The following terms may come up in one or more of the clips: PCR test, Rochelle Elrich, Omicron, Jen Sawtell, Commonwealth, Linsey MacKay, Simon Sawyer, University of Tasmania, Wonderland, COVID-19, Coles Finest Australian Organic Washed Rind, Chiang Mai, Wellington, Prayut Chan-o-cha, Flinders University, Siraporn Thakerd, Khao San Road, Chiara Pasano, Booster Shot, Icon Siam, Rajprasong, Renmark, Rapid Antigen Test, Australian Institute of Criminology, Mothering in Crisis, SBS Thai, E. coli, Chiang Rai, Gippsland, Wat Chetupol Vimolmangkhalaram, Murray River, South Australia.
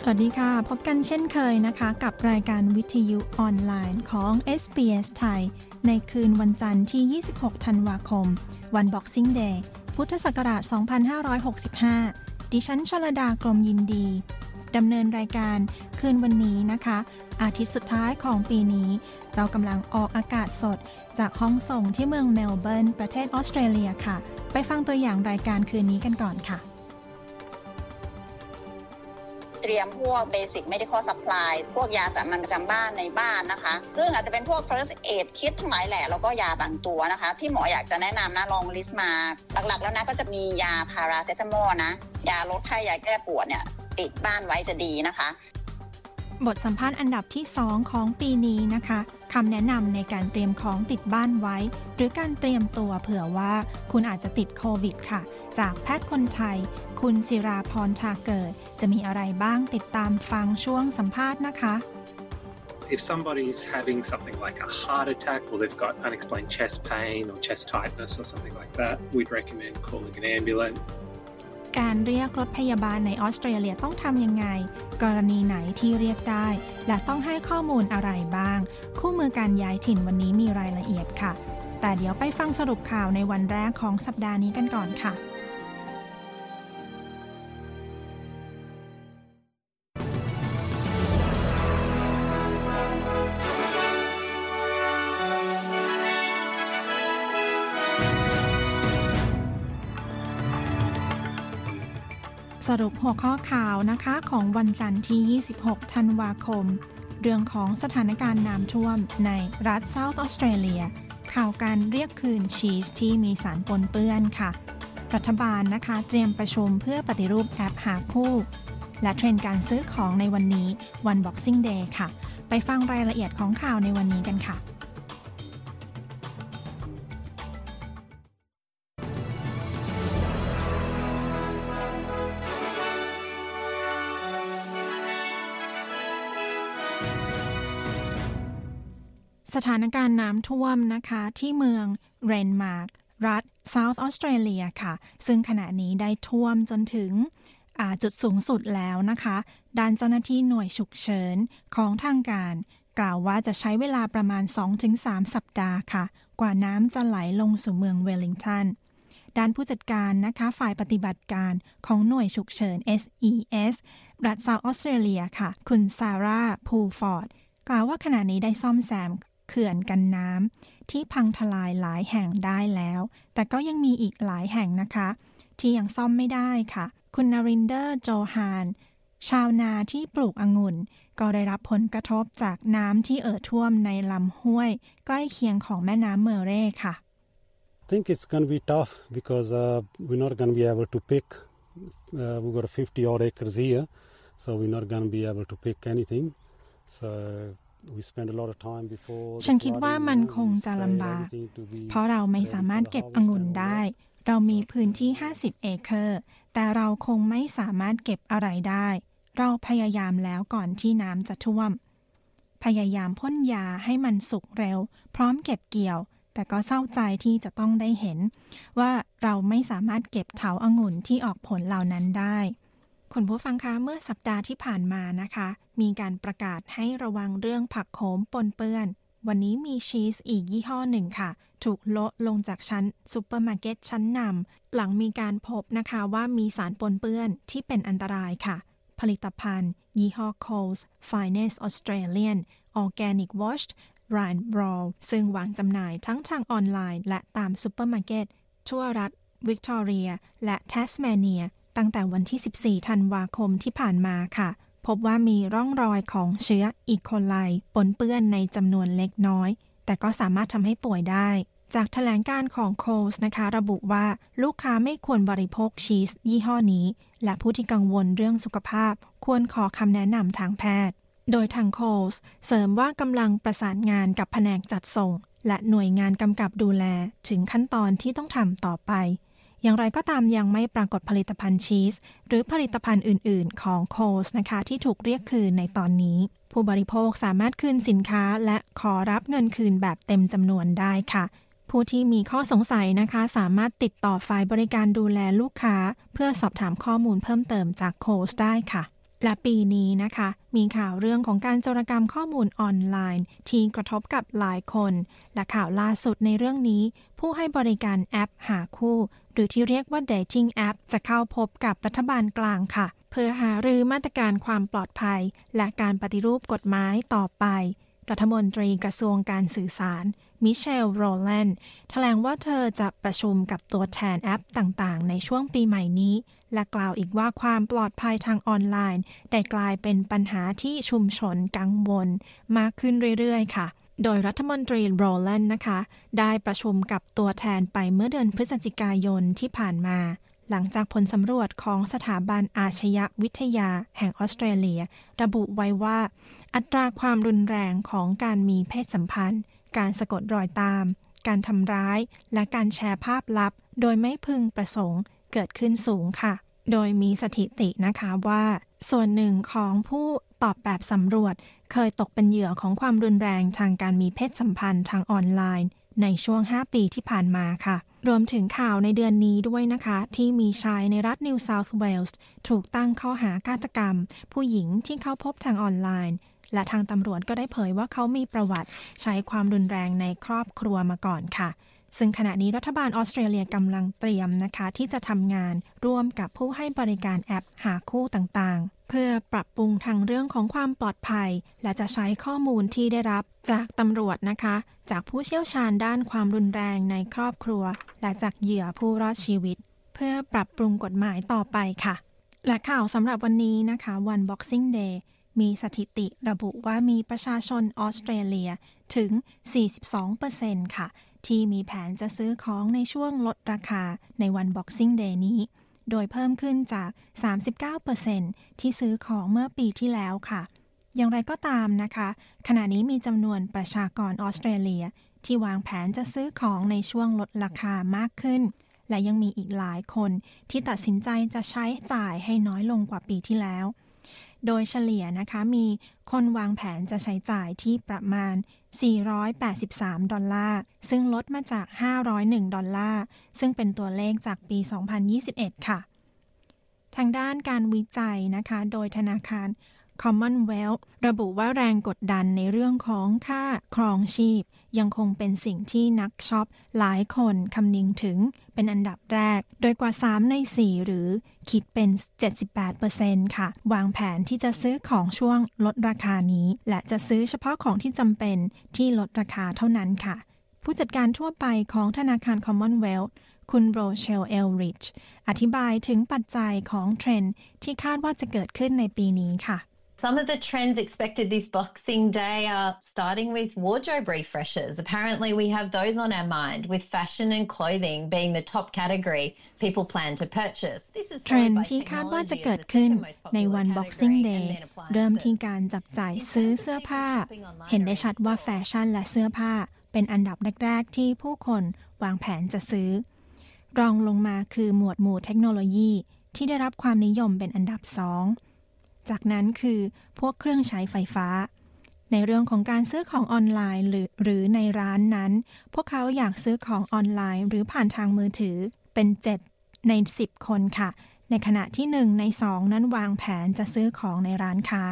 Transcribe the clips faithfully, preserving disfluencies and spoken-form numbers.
สวัสดีค่ะพบกันเช่นเคยนะคะกับรายการวิทยุออนไลน์ของ เอส บี เอส ไทยในคืนวันจันทร์ที่ยี่สิบหกธันวาคมวัน Boxing Day พุทธศักราชสองพันห้าร้อยหกสิบห้าดิฉันชลดากรมยินดีดำเนินรายการคืนวันนี้นะคะอาทิตย์สุดท้ายของปีนี้เรากำลังออกอากาศสดจากห้องส่งที่เมืองเมลเบิร์นประเทศออสเตรเลียค่ะไปฟังตัวอย่างรายการคืนนี้กันก่อนค่ะเตรียมพวกเบสิก medical supply พวกยาสามัญประจำบ้านในบ้านนะคะซึ่งอาจจะเป็นพวก first aid kit ทั้งหลายแหละแล้วก็ยาบางตัวนะคะที่หมออยากจะแนะนำนะลองลิสต์มาหลักๆแล้วนะก็จะมียาพาราเซตามอลนะยาลดไข้ยาแก้ปวดเนี่ยติดบ้านไว้จะดีนะคะบทสัมภาษณ์อันดับที่สองของปีนี้นะคะคำแนะนำในการเตรียมของติดบ้านไว้หรือการเตรียมตัวเผื่อว่าคุณอาจจะติดโควิดค่ะจากแพทย์คนไทยคุณศิราพรทาเกิดจะมีอะไรบ้างติดตามฟังช่วงสัมภาษณ์นะคะ If somebody's having something like a heart attack or they've got unexplained chest pain or chest tightness or something like that, we'd recommend calling an ambulance. การเรียกรถพยาบาลในออสเตรเลียต้องทำยังไงกรณีไหนที่เรียกได้และต้องให้ข้อมูลอะไรบ้างคู่มือการย้ายถิ่นวันนี้มีรายละเอียดค่ะแต่เดี๋ยวไปฟังสรุปข่าวในวันแรกของสัปดาห์นี้กันก่อนค่ะสรุปหัวข้อข่าวนะคะของวันจันทร์ที่ยี่สิบหกธันวาคมเรื่องของสถานการณ์น้ำท่วมในรัฐเซาท์ออสเตรเลียข่าวการเรียกคืนชีสที่มีสารปนเปื้อนค่ะรัฐบาลนะคะเตรียมประชุมเพื่อปฏิรูปแอปหาคู่และเทรนด์การซื้อของในวันนี้วัน Boxing Day ค่ะไปฟังรายละเอียดของข่าวในวันนี้กันค่ะสถานการณ์น้ำท่วมนะคะที่เมืองเรนมาร์กรัฐเซาท์ออสเตรเลียค่ะซึ่งขณะนี้ได้ท่วมจนถึงจุดสูงสุดแล้วนะคะด้านเจ้าหน้าที่หน่วยฉุกเฉินของทางการกล่าวว่าจะใช้เวลาประมาณ สองถึงสาม สัปดาห์ค่ะกว่าน้ำจะไหลลงสู่เมืองเวลลิงตันด้านผู้จัดการนะคะฝ่ายปฏิบัติการของหน่วยฉุกเฉิน เอส อี เอส รัฐเซาท์ออสเตรเลียค่ะคุณซาร่าพูลฟอร์ดกล่าวว่าขณะนี้ได้ซ่อมแซมเขื่อนกันน้ำที่พังทลายหลายแห่งได้แล้วแต่ก็ยังมีอีกหลายแห่งนะคะที่ยังซ่อมไม่ได้ค่ะคุณนรินเดอร์โจฮานชาวนาที่ปลูกองุ่นก็ได้รับผลกระทบจากน้ำที่เอ่อท่วมในลำห้วยใกล้เคียงของแม่น้ำเมอเร่ค่ะ I think it's going to be tough because uh, we're not going to be able to pick uh, we've got fifty odd acres here so we're not going to be able to pick anything soฉันคิดว่ามันคงจะลำบากเพราะเราไม่สามารถเก็บองุ่นได้เรามีพื้นที่ห้าสิบเอเคอร์แต่เราคงไม่สามารถเก็บอะไรได้เราพยายามแล้วก่อนที่น้ำจะท่วมพยายามพ่นยาให้มันสุกเร็วพร้อมเก็บเกี่ยวแต่ก็เศร้าใจที่จะต้องได้เห็นว่าเราไม่สามารถเก็บเถาองุ่นที่ออกผลเหล่านั้นได้คุณผู้ฟังคะเมื่อสัปดาห์ที่ผ่านมานะคะมีการประกาศให้ระวังเรื่องผักโขมปนเปื้อนวันนี้มีชีสอีกยี่ห้อหนึ่งค่ะถูกเลาะลงจากชั้นซุปเปอร์มาร์เก็ตชั้นนำหลังมีการพบนะคะว่ามีสารปนเปื้อนที่เป็นอันตรายค่ะผลิตภัณฑ์ยี่ห้อ Coles Finest Australian Organic Washed รินด์รอซึ่งวางจำหน่ายทั้งทางออนไลน์และตามซุปเปอร์มาร์เก็ตทั่วรัฐวิกตอเรียและแทสเมเนียตั้งแต่วันที่สิบสี่ธันวาคมที่ผ่านมาค่ะพบว่ามีร่องรอยของเชื้ออีโคไลปนเปื้อนในจำนวนเล็กน้อยแต่ก็สามารถทำให้ป่วยได้จากแถลงการณ์ของ Coles นะคะระบุว่าลูกค้าไม่ควรบริโภคชีสยี่ห้อนี้และผู้ที่กังวลเรื่องสุขภาพควรขอคำแนะนำทางแพทย์โดยทาง Coles เสริมว่ากำลังประสานงานกับแผนกจัดส่งและหน่วยงานกำกับดูแลถึงขั้นตอนที่ต้องทำต่อไปอย่างไรก็ตามยังไม่ปรากฏผลิตภัณฑ์ชีสหรือผลิตภัณฑ์อื่นๆของ Coles นะคะที่ถูกเรียกคืนในตอนนี้ผู้บริโภคสามารถคืนสินค้าและขอรับเงินคืนแบบเต็มจำนวนได้ค่ะผู้ที่มีข้อสงสัยนะคะสามารถติดต่อฝ่ายบริการดูแลลูกค้าเพื่อสอบถามข้อมูลเพิ่มเติมจากโค้ชได้ค่ะและปีนี้นะคะมีข่าวเรื่องของการโจรกรรมข้อมูลออนไลน์ที่กระทบกับหลายคนและข่าวล่าสุดในเรื่องนี้ผู้ให้บริการแอปหาคู่หรือที่เรียกว่า Dating App จะเข้าพบกับรัฐบาลกลางค่ะเพื่อหารือมาตรการความปลอดภัยและการปฏิรูปกฎหมายต่อไปรัฐมนตรีกระทรวงการสื่อสารมิเชล โรแลนด์แถลงว่าเธอจะประชุมกับตัวแทนแอปต่างๆในช่วงปีใหม่นี้และกล่าวอีกว่าความปลอดภัยทางออนไลน์ได้กลายเป็นปัญหาที่ชุมชนกังวลมากขึ้นเรื่อยๆค่ะโดยรัฐมนตรี โรแลนด์นะคะได้ประชุมกับตัวแทนไปเมื่อเดือนพฤศจิกายนที่ผ่านมาหลังจากผลสำรวจของสถาบันอาชญาวิทยาแห่งออสเตรเลียระบุไว้ว่าอัตราความรุนแรงของการมีเพศสัมพันธ์การสะกดรอยตามการทำร้ายและการแชร์ภาพลับโดยไม่พึงประสงค์เกิดขึ้นสูงค่ะโดยมีสถิตินะคะว่าส่วนหนึ่งของผู้ตอบแบบสำรวจเคยตกเป็นเหยื่อของความรุนแรงทางการมีเพศสัมพันธ์ทางออนไลน์ในช่วงห้าปีที่ผ่านมาค่ะรวมถึงข่าวในเดือนนี้ด้วยนะคะที่มีชายในรัฐนิวเซาท์เวลส์ถูกตั้งข้อหาฆาตกรรมผู้หญิงที่เข้าพบทางออนไลน์และทางตำรวจก็ได้เผยว่าเขามีประวัติใช้ความรุนแรงในครอบครัวมาก่อนค่ะซึ่งขณะนี้รัฐบาลออสเตรเลียกำลังเตรียมนะคะที่จะทำงานร่วมกับผู้ให้บริการแอปหาคู่ต่างๆเพื่อปรับปรุงทางเรื่องของความปลอดภัยและจะใช้ข้อมูลที่ได้รับจากตำรวจนะคะจากผู้เชี่ยวชาญด้านความรุนแรงในครอบครัวและจากเหยื่อผู้รอดชีวิตเพื่อปรับปรุงกฎหมายต่อไปค่ะและข่าวสำหรับวันนี้นะคะวัน Boxing Dayมีสถิติระบุว่ามีประชาชนออสเตรเลียถึง สี่สิบสองเปอร์เซ็นต์ ค่ะที่มีแผนจะซื้อของในช่วงลดราคาในวัน Boxing Day นี้โดยเพิ่มขึ้นจาก สามสิบเก้าเปอร์เซ็นต์ ที่ซื้อของเมื่อปีที่แล้วค่ะอย่างไรก็ตามนะคะขณะนี้มีจำนวนประชากรออสเตรเลียที่วางแผนจะซื้อของในช่วงลดราคามากขึ้นและยังมีอีกหลายคนที่ตัดสินใจจะใช้จ่ายให้น้อยลงกว่าปีที่แล้วโดยเฉลี่ยนะคะมีคนวางแผนจะใช้จ่ายที่ประมาณสี่ร้อยแปดสิบสามดอลลาร์ซึ่งลดมาจากห้าร้อยเอ็ดดอลลาร์ซึ่งเป็นตัวเลขจากปีสองพันยี่สิบเอ็ดค่ะทางด้านการวิจัยนะคะโดยธนาคาร Commonwealth ระบุว่าแรงกดดันในเรื่องของค่าครองชีพยังคงเป็นสิ่งที่นักช็อปหลายคนคำนึงถึงเป็นอันดับแรกโดยกว่าสามในสี่หรือคิดเป็น เจ็ดสิบแปดเปอร์เซ็นต์ ค่ะวางแผนที่จะซื้อของช่วงลดราคานี้และจะซื้อเฉพาะของที่จำเป็นที่ลดราคาเท่านั้นค่ะผู้จัดการทั่วไปของธนาคาร Commonwealth คุณโรเชล เอลริชอธิบายถึงปัจจัยของเทรนด์ที่คาดว่าจะเกิดขึ้นในปีนี้ค่ะSome of the trends expected this Boxing Day are starting with wardrobe refreshes. Apparently, we have those on our mind, with fashion and clothing being the top category people plan to purchase. This is trend ที่คาดว่าจะเกิดขึ้นในวัน Boxing Day เริ่มที่การจับจ่ายซื้อเสื้อผ้าเห็นได้ชัดว่าแฟชั่นและเสื้อผ้าเป็นอันดับแรกๆที่ผู้คนวางแผนจะซื้อรองลงมาคือหมวดหมู่เทคโนโลยีที่ได้รับความนิยมเป็นอันดับสองจากนั้นคือพวกเครื่องใช้ไฟฟ้าในเรื่องของการซื้อของออนไลน์หรือหรือในร้านนั้นพวกเขาอยากซื้อของออนไลน์หรือผ่านทางมือถือเป็นเจ็ดในสิบคนค่ะในขณะที่หนึ่งในสองนั้นวางแผนจะซื้อของในร้านค้า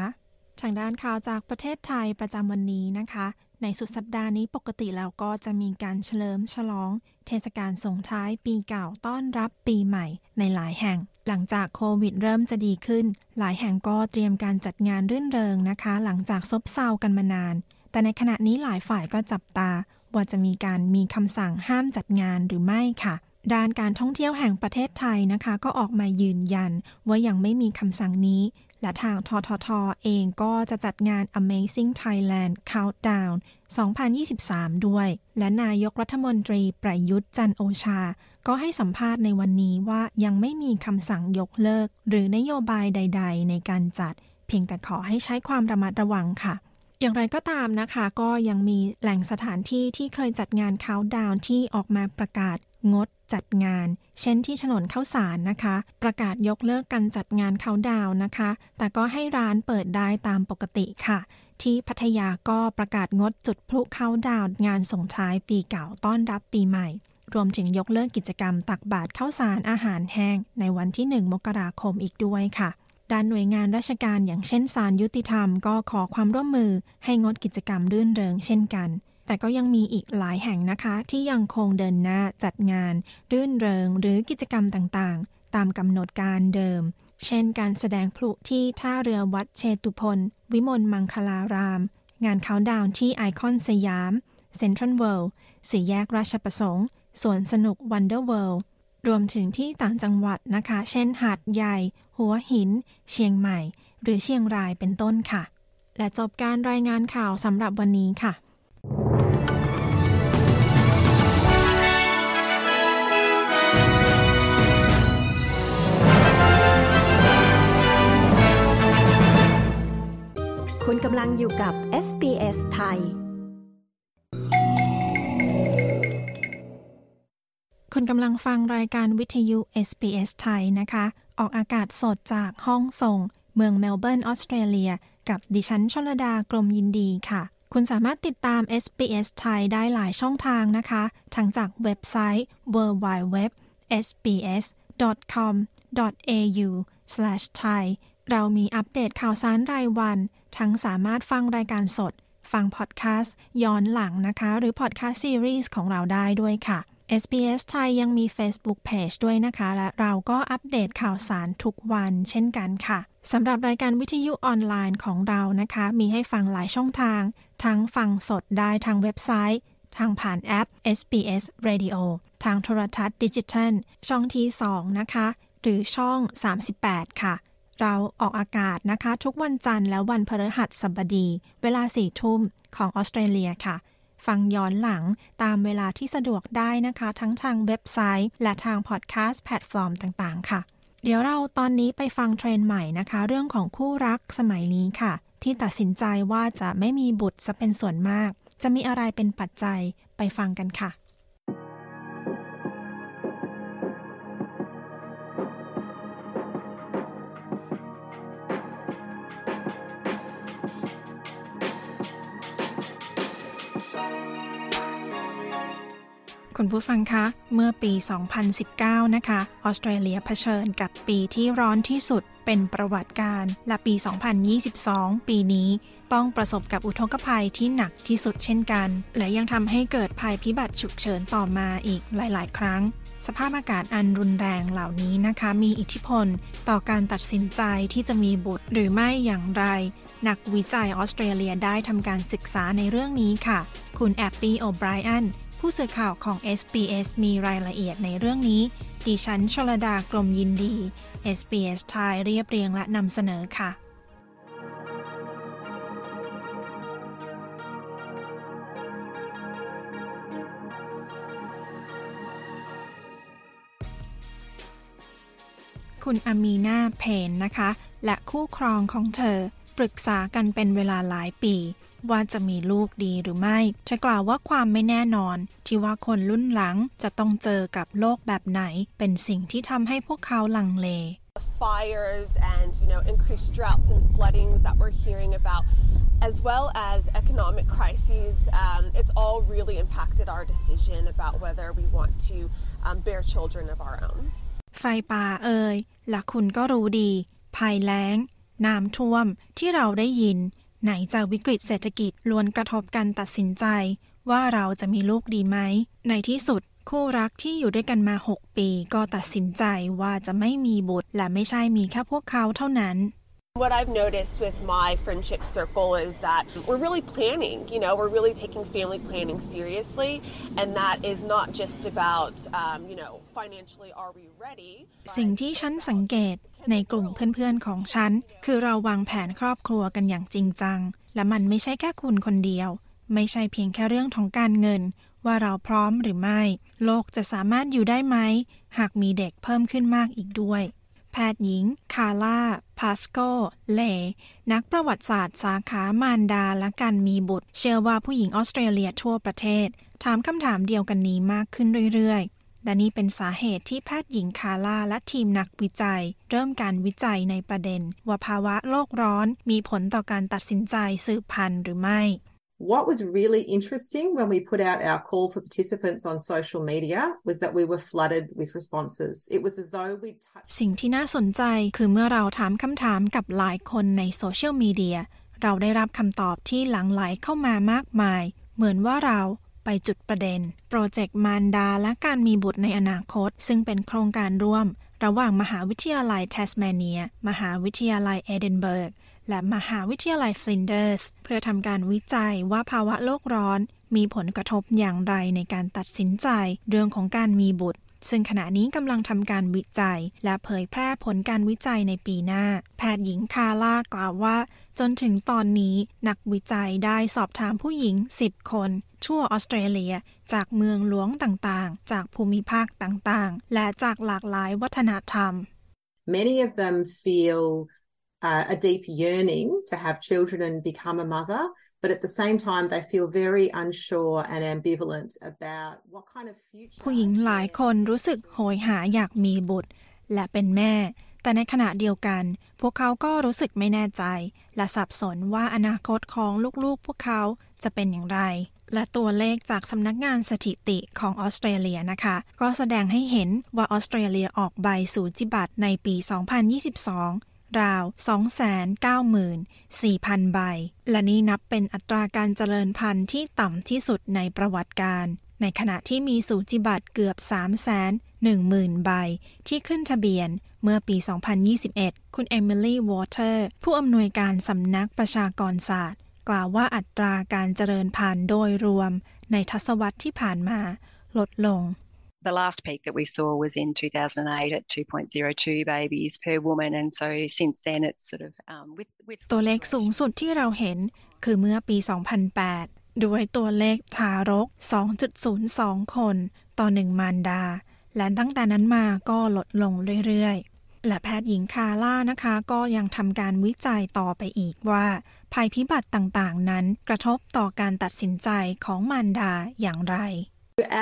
ทางด้านข่าวจากประเทศไทยประจำวันนี้นะคะในสุดสัปดาห์นี้ปกติแล้วก็จะมีการเฉลิมฉลองเทศกาลส่งท้ายปีเก่าต้อนรับปีใหม่ในหลายแห่งหลังจากโควิดเริ่มจะดีขึ้นหลายแห่งก็เตรียมการจัดงานรื่นเริงนะคะหลังจากซบเซากันมานาน แต่ในขณะนี้หลายฝ่ายก็จับตาว่าจะมีการมีคำสั่งห้ามจัดงานหรือไม่ค่ะด้านการท่องเที่ยวแห่งประเทศไทยนะคะก็ออกมายืนยันว่ายังไม่มีคำสั่งนี้และทางททท.เองก็จะจัดงาน Amazing Thailand Countdown สองพันยี่สิบสามด้วยและนายกรัฐมนตรีประยุทธ์จันทร์โอชาก็ให้สัมภาษณ์ในวันนี้ว่ายังไม่มีคำสั่งยกเลิกหรือนโยบายใดๆในการจัดเพียงแต่ขอให้ใช้ความระมัดระวังค่ะอย่างไรก็ตามนะคะก็ยังมีแหล่งสถานที่ที่เคยจัดงาน Countdown ที่ออกมาประกาศงดจัดงานเช่นที่ถนนข้าวสารนะคะประกาศยกเลิกการจัดงานเขาดาวนะคะแต่ก็ให้ร้านเปิดได้ตามปกติค่ะที่พัทยาก็ประกาศงดจุดพลุเขาดาวงานส่งท้ายปีเก่าต้อนรับปีใหม่รวมถึงยกเลิกกิจกรรมตักบาตรข้าวสารอาหารแห้งในวันที่หนึ่งมกราคมอีกด้วยค่ะด้านหน่วยงานราชการอย่างเช่นศาลยุติธรรมก็ขอความร่วมมือให้งดกิจกรรมรื่นเริงเช่นกันแต่ก็ยังมีอีกหลายแห่งนะคะที่ยังคงเดินหน้าจัดงานรื่นเริงหรือกิจกรรมต่างๆตามกำหนดการเดิมเช่นการแสดงพลุที่ท่าเรือวัดเชตุพนวิมลมังคลารามงานเขาดาวน์ที่ไอคอนสยามเซ็นทรัลเวิลด์สี่แยกราชประสงค์สวนสนุกวันเดอร์เวิลด์รวมถึงที่ต่างจังหวัดนะคะเช่นหาดใหญ่หัวหินเชียงใหม่หรือเชียงรายเป็นต้นค่ะและจบการรายงานข่าวสำหรับวันนี้ค่ะคุณกำลังอยู่กับ เอส บี เอส ไทยคุณกำลังฟังรายการวิทยุ เอส บี เอส ไทยนะคะออกอากาศสดจากห้องส่งเมืองเมลเบิร์นออสเตรเลียกับดิฉันชลดากรมยินดีค่ะคุณสามารถติดตาม เอส บี เอส ไทยได้หลายช่องทางนะคะทั้งจากเว็บไซต์ ดับเบิลยู ดับเบิลยู ดับเบิลยู ดอท เอส บี เอส ดอท คอม ดอท เอ ยู สแลช ไทย เรามีอัปเดตข่าวสารรายวันทั้งสามารถฟังรายการสดฟังพอดแคสต์ย้อนหลังนะคะหรือพอดแคสต์ซีรีส์ของเราได้ด้วยค่ะ เอส บี เอส ไทยยังมี Facebook Page ด้วยนะคะและเราก็อัปเดตข่าวสารทุกวันเช่นกันค่ะสำหรับรายการวิทยุออนไลน์ของเรานะคะมีให้ฟังหลายช่องทางทั้งฟังสดได้ทางเว็บไซต์ทางผ่านแอป เอส บี เอส Radio ทางโทรทัศน์ดิจิทัลช่องที่สองนะคะหรือช่องสามสิบแปดค่ะเราออกอากาศนะคะทุกวันจันทร์และวันพฤหัสบดีเวลาสี่ทุ่มของออสเตรเลียค่ะฟังย้อนหลังตามเวลาที่สะดวกได้นะคะทั้งทางเว็บไซต์และทางพอดแคสต์แพลตฟอร์มต่างๆค่ะเดี๋ยวเราตอนนี้ไปฟังเทรนด์ใหม่นะคะเรื่องของคู่รักสมัยนี้ค่ะที่ตัดสินใจว่าจะไม่มีบุตรซะเป็นส่วนมากจะมีอะไรเป็นปัจจัยไปฟังกันค่ะคุณผู้ฟังคะเมื่อปีสองพันสิบเก้านะคะออสเตรเลียเผชิญกับปีที่ร้อนที่สุดเป็นประวัติการณ์และปีสองพันยี่สิบสองปีนี้ต้องประสบกับอุทกภัยที่หนักที่สุดเช่นกันและยังทำให้เกิดภัยพิบัติฉุกเฉินต่อมาอีกหลายๆครั้งสภาพอากาศอันรุนแรงเหล่านี้นะคะมีอิทธิพลต่อการตัดสินใจที่จะมีบุตรหรือไม่อย่างไรนักวิจัยออสเตรเลียได้ทำการศึกษาในเรื่องนี้ค่ะคุณแอบบี้โอไบรอันผู้สื่อข่าวของ เอส บี เอส มีรายละเอียดในเรื่องนี้ดิฉันชลดากรมยินดี เอส บี เอส ไทยเรียบเรียงและนำเสนอค่ะคุณอามีนาเพนนะคะและคู่ครองของเธอปรึกษากันเป็นเวลาหลายปีว่าจะมีลูกดีหรือไม่เธอกล่าวว่าความไม่แน่นอนที่ว่าคนรุ่นหลังจะต้องเจอกับโลกแบบไหนเป็นสิ่งที่ทำให้พวกเขาลังเล Fires and you know increased droughts and floodings that we're hearing about as well as economic crises um, it's all really impacted our decision about whether we want to um, bear children of our own ไฟป่าเอ่ยและคุณก็รู้ดีภัยแล้งน้ำท่วมที่เราได้ยินไหนจากวิกฤตเศรษฐกิจล้วนกระทบการตัดสินใจว่าเราจะมีลูกดีไหมในที่สุดคู่รักที่อยู่ด้วยกันมาหกปีก็ตัดสินใจว่าจะไม่มีบุตรและไม่ใช่มีแค่พวกเขาเท่านั้น What I've noticed with my friendship circle is that we're really planning, you know, we're really taking family planning seriously, and that is not just about, um, you know, financially are we ready. สิ่งที่ฉันสังเกตในกลุ่มเพื่อนๆของฉันคือเราวางแผนครอบครัวกันอย่างจริงจังและมันไม่ใช่แค่คุณคนเดียวไม่ใช่เพียงแค่เรื่องของการเงินว่าเราพร้อมหรือไม่โลกจะสามารถอยู่ได้ไหมหากมีเด็กเพิ่มขึ้นมากอีกด้วยแพทย์หญิงคาร่าพาสโกเล่นักประวัติศาสตร์สาขามารดาและการมีบุตรเชื่อว่าผู้หญิงออสเตรเลียทั่วประเทศถามคำถามเดียวกันนี้มากขึ้นเรื่อยๆและนี่เป็นสาเหตุที่แพทย์หญิงคาร่าและทีมนักวิจัยเริ่มการวิจัยในประเด็นว่าภาวะโลกร้อนมีผลต่อการตัดสินใจสืบพันธุ์หรือไม่ What was really interesting when we put out our call for participants on social media was that we were flooded with responses. It was as though we touched สิ่งที่น่าสนใจคือเมื่อเราถามคำถามกับหลายคนในโซเชียลมีเดียเราได้รับคำตอบที่หลั่งไหลเข้ามามากมายเหมือนว่าเราไปจุดประเด็นโปรเจกต์มารดาและการมีบุตรในอนาคตซึ่งเป็นโครงการร่วมระหว่างมหาวิทยาลัยแทสเมเนียมหาวิทยาลัยเอดินเบิร์กและมหาวิทยาลัยฟลินเดอร์สเพื่อทำการวิจัยว่าภาวะโลกร้อนมีผลกระทบอย่างไรในการตัดสินใจเรื่องของการมีบุตรซึ่งขณะนี้กำลังทำการวิจัยและเผยแพร่ผลการวิจัยในปีหน้าแพทย์หญิงคาร่ากล่าวว่าจนถึงตอนนี้นักวิจัยได้สอบถามผู้หญิงสิบคนทั่วออสเตรเลียจากเมืองหลวงต่างๆจากภูมิภาคต่างๆและจากหลากหลายวัฒนธรรม Many of them feel uh, a deep yearning to have children and become a mother, but at the same time they feel very unsure and ambivalent about what kind of future ผู้หญิงหลายคนรู้สึกโหยหาอยากมีบุตรและเป็นแม่แต่ในขณะเดียวกันพวกเขาก็รู้สึกไม่แน่ใจและสับสนว่าอนาคตของลูกๆพวกเขาจะเป็นอย่างไรและตัวเลขจากสำนักงานสถิติของออสเตรเลียนะคะก็แสดงให้เห็นว่าออสเตรเลียออกใบสูจิบัตรในปี สองพันยี่สิบสอง ราว สองแสนเก้าหมื่นสี่พัน ใบและนี่นับเป็นอัตราการเจริญพันธุ์ที่ต่ำที่สุดในประวัติการในขณะที่มีสูจิบัตรเกือบ สามแสนหนึ่งหมื่น ใบที่ขึ้นทะเบียนเมื่อปี สองพันยี่สิบเอ็ด คุณเอมิลี่วอเตอร์ผู้อำนวยการสำนักประชากรศาสตร์กล่าวว่าอัตราการเจริญพันธุ์โดยรวมในทศวรรษที่ผ่านมาลดลง The last peak that we saw was in two thousand eight at two point zero two babies per woman and so since then it's sort of um with with ตัวเลขสูงสุดที่เราเห็นคือเมื่อปี สองพันแปด ด้วยตัวเลขทารก สองจุดศูนย์สอง คนต่อหนึ่งมารดาและตั้งแต่นั้นมาก็ลดลงเรื่อยๆและแพทย์หญิงคาร่านะคะก็ยังทำการวิจัยต่อไปอีกว่าภัยพิบัติต่างๆนั้นกระทบต่อการตัดสินใจของมารดาอย่างไร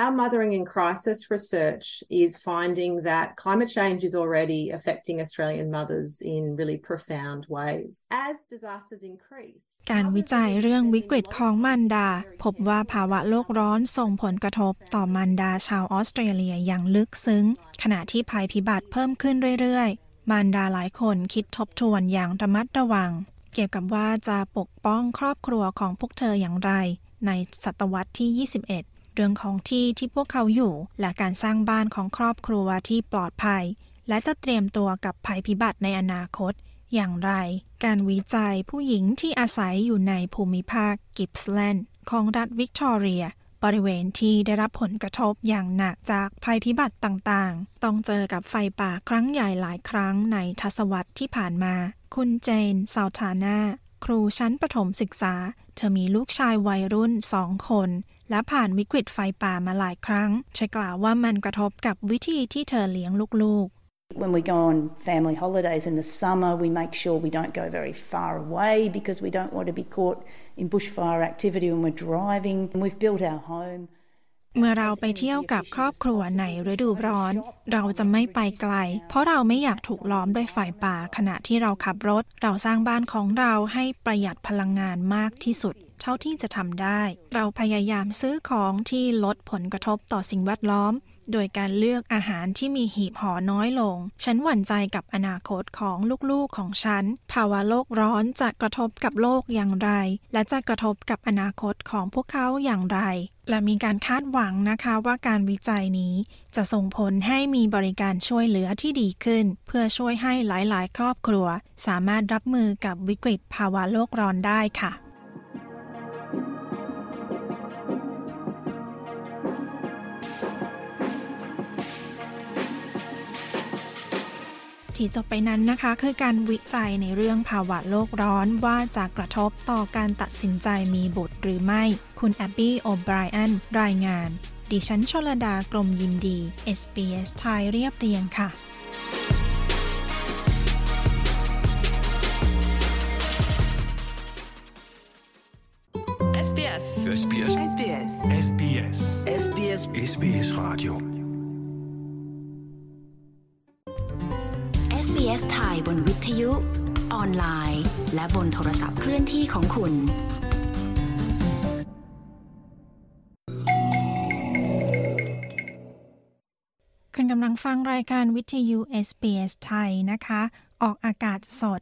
Our Mothering in Crisis research is finding that climate change is already affecting Australian mothers in really profound ways. As disasters increase, การวิจัยเรื่องวิกฤตของมารดาพบว่าภาวะโลกร้อนส่งผลกระทบต่อมารดาชาวออสเตรเลียอย่างลึกซึ้งขณะที่ภัยพิบัติเพิ่มขึ้นเรื่อยๆมารดาหลายคนคิดทบทวนอย่างระมัดระวังเกี่ยวกับว่าจะปกป้องครอบครัวของพวกเธออย่างไรในศตวรรษที่ยี่สิบเอ็ดเรื่องของที่ที่พวกเขาอยู่และการสร้างบ้านของครอบครัวที่ปลอดภัยและจะเตรียมตัวกับภัยพิบัติในอนาคตอย่างไรการวิจัยผู้หญิงที่อาศัยอยู่ในภูมิภาค Gippsland ของรัฐวิกตอเรียบริเวณที่ได้รับผลกระทบอย่างหนักจากภัยพิบัติต่างๆต้องเจอกับไฟป่าครั้งใหญ่หลายครั้งในทศวรรษที่ผ่านมาคุณเจนซาวทาน่าครูชั้นประถมศึกษาเธอมีลูกชายวัยรุ่นสองคนและผ่านวิกฤตไฟป่ามาหลายครั้งเธอกล่าวว่ามันกระทบกับวิธีที่เธอเลี้ยงลูกๆWhen we go on family holidays in the summer, we make sure we don't go very far away because we don't want to be caught in bushfire activity when we're driving. And we've built our home. เมื่อเราไปเที่ยวกับครอบครัวในฤดูร้อนเราจะไม่ไปไกลเพราะเราไม่อยากถูกล้อมด้วยไฟป่าขณะที่เราขับรถเราสร้างบ้านของเราให้ประหยัดพลังงานมากที่สุดเท่าที่จะทำได้เราพยายามซื้อของที่ลดผลกระทบต่อสิ่งแวดล้อม โดยการเลือกอาหารที่มีหีบห่อน้อยลงฉันหวั่นใจกับอนาคตของลูกๆของฉันภาวะโลกร้อนจะกระทบกับโลกอย่างไรและจะกระทบกับอนาคตของพวกเขาอย่างไรและมีการคาดหวังนะคะว่าการวิจัยนี้จะส่งผลให้มีบริการช่วยเหลือที่ดีขึ้นเพื่อช่วยให้หลายๆครอบครัวสามารถรับมือกับวิกฤตภาวะโลกร้อนได้ค่ะที่จบไปนั้นนะคะคือการวิจัยในเรื่องภาวะโลกร้อนว่าจะกระทบต่อการตัดสินใจมีบุตรหรือไม่คุณแอบบี้โอไบรอันรายงานดิฉันชลดากรมยินดี เอส บี เอส ไทยเรียบเรียงค่ะเอส บี เอส เอส บี เอส เอส บี เอส เอส บี เอส เอส บี เอS SBS Radio เอส บี เอส ไทยบนวิทยุออนไลน์และบนโทรศัพท์เคลื่อนที่ของคุณคุณกำลังฟังรายการวิทยุ เอส บี เอส ไทยนะคะออกอากาศสด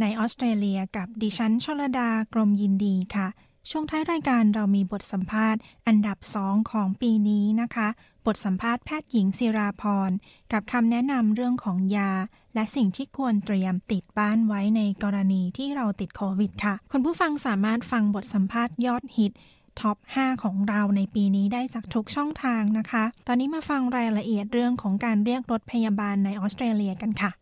ในออสเตรเลียกับดิฉันชลดากรมยินดีค่ะช่วงท้ายรายการเรามีบทสัมภาษณ์อันดับสองของปีนี้นะคะบทสัมภาษณ์แพทย์หญิงศิราพรกับคำแนะนำเรื่องของยาและสิ่งที่ควรเตรียมติดบ้านไว้ในกรณีที่เราติดโควิดค่ะคุณผู้ฟังสามารถฟังบทสัมภาษณ์ยอดฮิตท็อปห้าของเราในปีนี้ได้จากทุกช่องทางนะคะตอนนี้มาฟังรายละเอียดเรื่องของการเรียกรถพยาบาลในออสเตรเลียกันค่ะ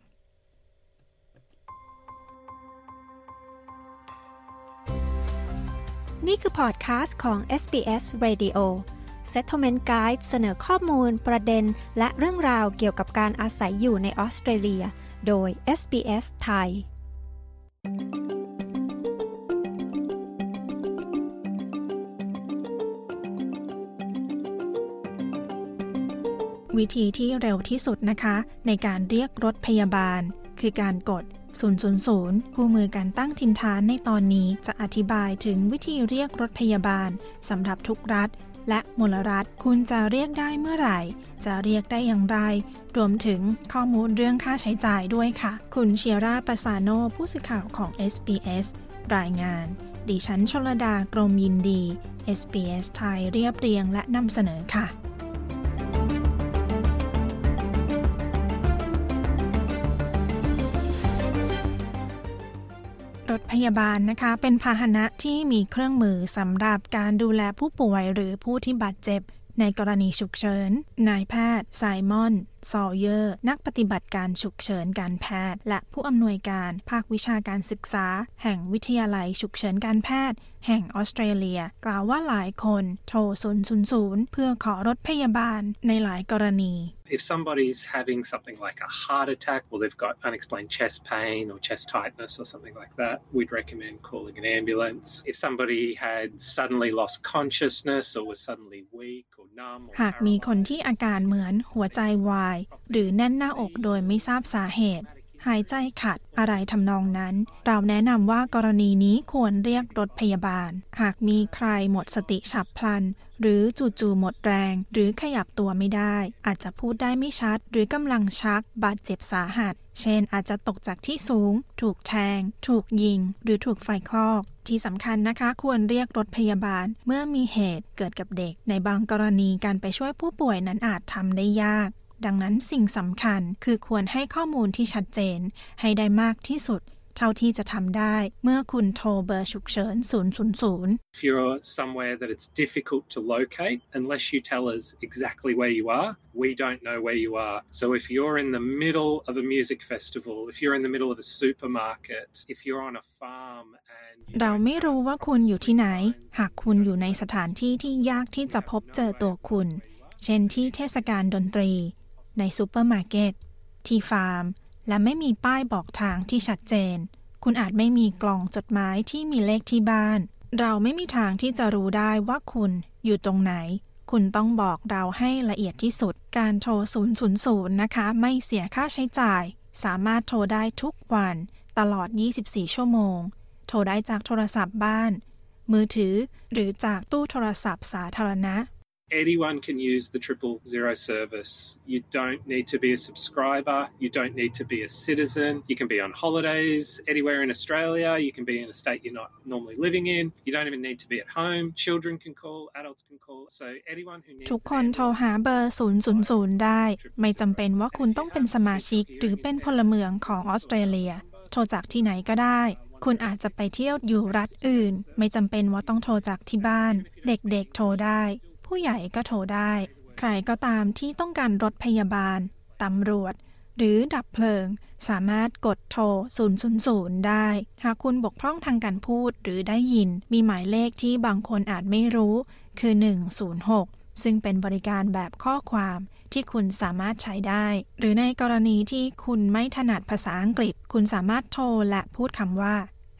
นี่คือพอดคาสต์ของ เอส บี เอส Radio Settlement Guide เสนอข้อมูลประเด็นและเรื่องราวเกี่ยวกับการอาศัยอยู่ในออสเตรเลียโดย เอส บี เอส ไทยวิธีที่เร็วที่สุดนะคะในการเรียกรถพยาบาลคือการกดศูนย์ ศูนย์ ศูนย์คู่มือการตั้งถิ่นฐานในตอนนี้จะอธิบายถึงวิธีเรียกรถพยาบาลสำหรับทุกรัฐและมลรัฐคุณจะเรียกได้เมื่อไหร่จะเรียกได้อย่างไรรวมถึงข้อมูลเรื่องค่าใช้จ่ายด้วยค่ะคุณเชียร่า ปาซาโนผู้สื่อข่าวของ เอส บี เอส รายงานดิฉันชลดากรมยินดี เอส บี เอส ไทยเรียบเรียงและนำเสนอค่ะรถพยาบาลนะคะเป็นพาหนะที่มีเครื่องมือสำหรับการดูแลผู้ป่วยหรือผู้ที่บาดเจ็บในกรณีฉุกเฉินนายแพทย์ไซมอนซอลเยอร์นักปฏิบัติการฉุกเฉินการแพทย์และผู้อำนวยการภาควิชาการศึกษาแห่งวิทยาลัยฉุกเฉินการแพทย์แห่งออสเตรเลียกล่าวว่าหลายคนโทร ศูนย์ ศูนย์ ศูนย์ เพื่อขอรถพยาบาลในหลายกรณี If somebody's having something like a heart attack or they've got unexplained chest pain or chest tightness or something like that, we'd recommend calling an ambulance. If somebody had suddenly lost consciousness or was suddenly weak or numb or หากมีคนที่อาการเหมือนหัวใจวายหรือแน่นหน้าอกโดยไม่ทราบสาเหตุหายใจขัดอะไรทำนองนั้นเราแนะนำว่ากรณีนี้ควรเรียกรถพยาบาลหากมีใครหมดสติฉับพลันหรือจู่ๆหมดแรงหรือขยับตัวไม่ได้อาจจะพูดได้ไม่ชัดหรือกำลังชักบาดเจ็บสาหัสเช่นอาจจะตกจากที่สูงถูกแทงถูกยิงหรือถูกไฟคลอกที่สำคัญนะคะควรเรียกรถพยาบาลเมื่อมีเหตุเกิดกับเด็กในบางกรณีการไปช่วยผู้ป่วยนั้นอาจทำได้ยากดังนั้นสิ่งสำคัญคือควรให้ข้อมูลที่ชัดเจนให้ได้มากที่สุดเท่าที่จะทำได้เมื่อคุณโทรเบอร์ฉุกเฉิน ศูนย์ ศูนย์ ศูนย์ If you're somewhere that it's difficult to locate, unless you tell us exactly where you are, we don't know where you are. So if you're in the middle of a music festival, if you're in the middle of a supermarket, if you're on a farm and เราไม่รู้ว่าคุณอยู่ที่ไหนหากคุณอยู่ในสถานที่ที่ยากที่จะพบเจอตัวคุณเช่นที่เทศกาลดนตรีในซูเปอร์มาร์เก็ตที่ฟาร์มและไม่มีป้ายบอกทางที่ชัดเจนคุณอาจไม่มีกล่องจดหมายที่มีเลขที่บ้านเราไม่มีทางที่จะรู้ได้ว่าคุณอยู่ตรงไหนคุณต้องบอกเราให้ละเอียดที่สุดการโทร ศูนย์ ศูนย์ ศูนย์นะคะไม่เสียค่าใช้จ่ายสามารถโทรได้ทุกวันตลอดยี่สิบสี่ชั่วโมงโทรได้จากโทรศัพท์บ้านมือถือหรือจากตู้โทรศัพท์สาธารณะ Anyone can use the triple zero service. You don't need to be a subscriber. You don't need to be a citizen. You can be on holidays anywhere in Australia. You can be in a state you're not normally living in. You don't even need to be at home. Children can call, adults can call. So anyone who needs ทุกคนโทรหาเบอร์ศูนย์ศูนย์ศูนย์ได้ไม่จำเป็นว่าคุณต้องเป็นสมาชิกหรือเป็นพลเมืองของออสเตรเลียโทรจากที่ไหนก็ได้คุณอาจจะไปเที่ยวอยู่รัฐอื่นไม่จำเป็นว่าต้องโทรจากที่บ้านเด็กๆโทรได้ผู้ใหญ่ก็โทรได้ใครก็ตามที่ต้องการรถพยาบาลตำรวจหรือดับเพลิงสามารถกดโทรศูนย์ศูนย์ศูนย์ได้หากคุณบกพร่องทางการพูดหรือได้ยินมีหมายเลขที่บางคนอาจไม่รู้คือหนึ่งศูนย์หกซึ่งเป็นบริการแบบข้อความที่คุณสามารถใช้ได้หรือในกรณีที่คุณไม่ถนัดภาษาอังกฤษคุณสามารถโทรและพูดคำว่า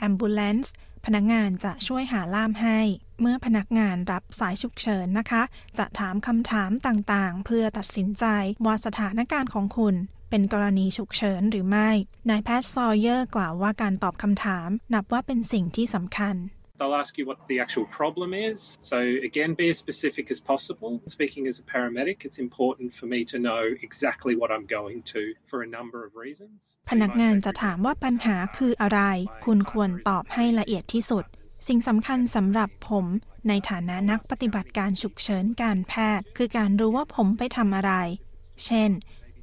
ambulance พนักงานจะช่วยหาล่ามให้เมื่อพนักงานรับสายฉุกเฉินนะคะจะถามคำถามต่างๆเพื่อตัดสินใจว่าสถานการณ์ของคุณเป็นกรณีฉุกเฉินหรือไม่นายแพทย์ซอเยอร์กล่าวว่าการตอบคำถามนับว่าเป็นสิ่งที่สำคัญThey'll ask you what the actual problem is. So again, be as specific as possible. Speaking as a paramedic, it's important for me to know exactly what I'm going to for a number of reasons. พนักงานจะถามว่าปัญหาคืออะไรคุณควรตอบให้ละเอียดที่สุดสิ่งสำคัญสำหรับผมในฐานะนักปฏิบัติการฉุกเฉินการแพทย์คือการรู้ว่าผมไปทำอะไรเช่น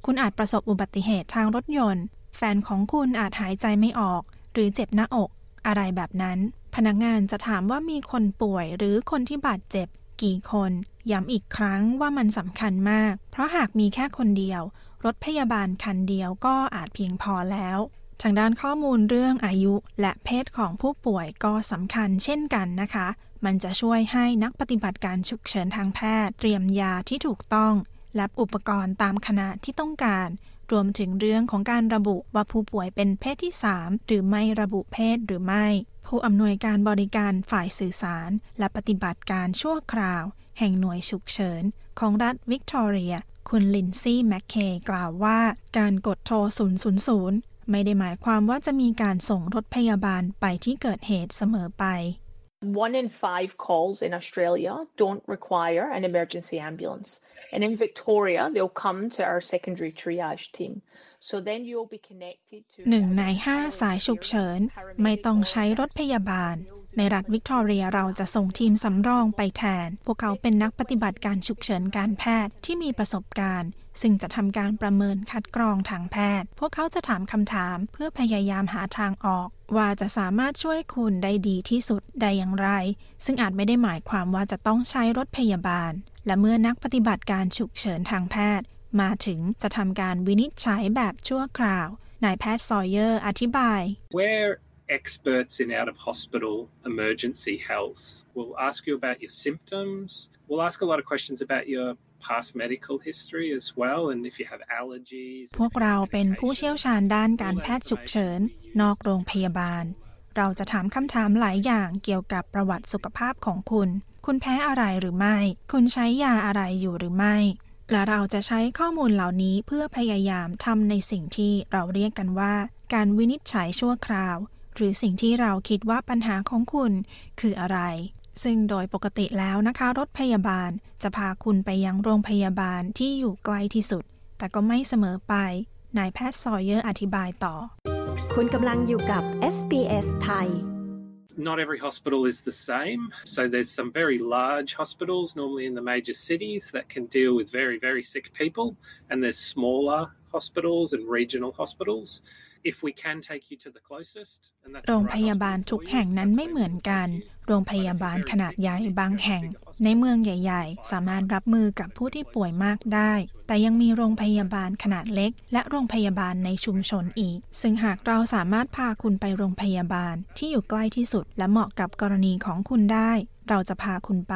คุณอาจประสบอุบัติเหตุทางรถยนต์แฟนของคุณอาจหายใจไม่ออกหรือเจ็บหน้าอกอะไรแบบนั้นพนักงานจะถามว่ามีคนป่วยหรือคนที่บาดเจ็บกี่คนย้ำอีกครั้งว่ามันสำคัญมากเพราะหากมีแค่คนเดียวรถพยาบาลคันเดียวก็อาจเพียงพอแล้วทางด้านข้อมูลเรื่องอายุและเพศของผู้ป่วยก็สำคัญเช่นกันนะคะมันจะช่วยให้นักปฏิบัติการฉุกเฉินทางแพทย์เตรียมยาที่ถูกต้องและอุปกรณ์ตามขนาดที่ต้องการรวมถึงเรื่องของการระบุว่าผู้ป่วยเป็นเพศที่สามหรือไม่ระบุเพศหรือไม่ผู้อำนวยการบริการฝ่ายสื่อสารและปฏิบัติการชั่วคราวแห่งหน่วยฉุกเฉินของรัฐวิกตอเรียคุณลินซี่แมคเคย์กล่าวว่าการกดโทรศูนย์ศูนย์ศูนย์ไม่ได้หมายความว่าจะมีการส่งรถพยาบาลไปที่เกิดเหตุเสมอไปOne in five calls in Australia don't require an emergency ambulance. And in Victoria, they'll come to our secondary triage team. So then you'll be connected to... หนึ่งในห้าสายฉุกเฉินไม่ต้องใช้รถพยาบาลในรัฐวิกตอเรียเราจะส่งทีมสำรองไปแทนพวกเขาเป็นนักปฏิบัติการฉุกเฉินการแพทย์ที่มีประสบการณ์ซึ่งจะทำการประเมินคัดกรองทางแพทย์พวกเขาจะถามคำถามเพื่อพยายามหาทางออกว่าจะสามารถช่วยคุณได้ดีที่สุดได้อย่างไรซึ่งอาจไม่ได้หมายความว่าจะต้องใช้รถพยาบาลและเมื่อนักปฏิบัติการฉุกเฉินทางแพทย์มาถึงจะทำการวินิจฉัยแบบชั่วคราวนายแพทย์ซอยเยอร์อธิบาย We're experts in out-of-hospital emergency health. We'll ask you about your symptoms. We'll ask a lot of questions about your past medical history as well and if you have allergies. พวกเราเป็นผู้เชี่ยวชาญด้านการแพทย์ฉุกเฉินนอกโรงพยาบาลเราจะถามคำถามหลายอย่างเกี่ยวกับประวัติสุขภาพของคุณคุณแพ้อะไรหรือไม่คุณใช้ยาอะไรอยู่หรือไม่และเราจะใช้ข้อมูลเหล่านี้เพื่อพยายามทำในสิ่งที่เราเรียกกันว่าการวินิจฉัยชั่วคราวหรือสิ่งที่เราคิดว่าปัญหาของคุณคืออะไรซึ่งโดยปกติแล้วนะคะรถพยาบาลจะพาคุณไปยังโรงพยาบาลที่อยู่ใกล้ที่สุดแต่ก็ไม่เสมอไปนายแพทย์ซอยเยอร์อธิบายต่อคุณกำลังอยู่กับ เอส บี เอส Thai Not every hospital is the same so there's some very large hospitals normally in the major cities that can deal with very very sick people and there's smaller hospitals and regional hospitals if we can take you to the closest and that's โรงพยาบาลทุกแห่งนั้นไม่เหมือนกันโรงพยาบาลขนาดใหญ่บางแห่งในเมืองใหญ่ๆสามารถรับมือกับผู้ที่ป่วยมากได้แต่ยังมีโรงพยาบาลขนาดเล็กและโรงพยาบาลในชุมชนอีกซึ่งหากเราสามารถพาคุณไปโรงพยาบาลที่อยู่ใกล้ที่สุดและเหมาะกับกรณีของคุณได้เราจะพาคุณไป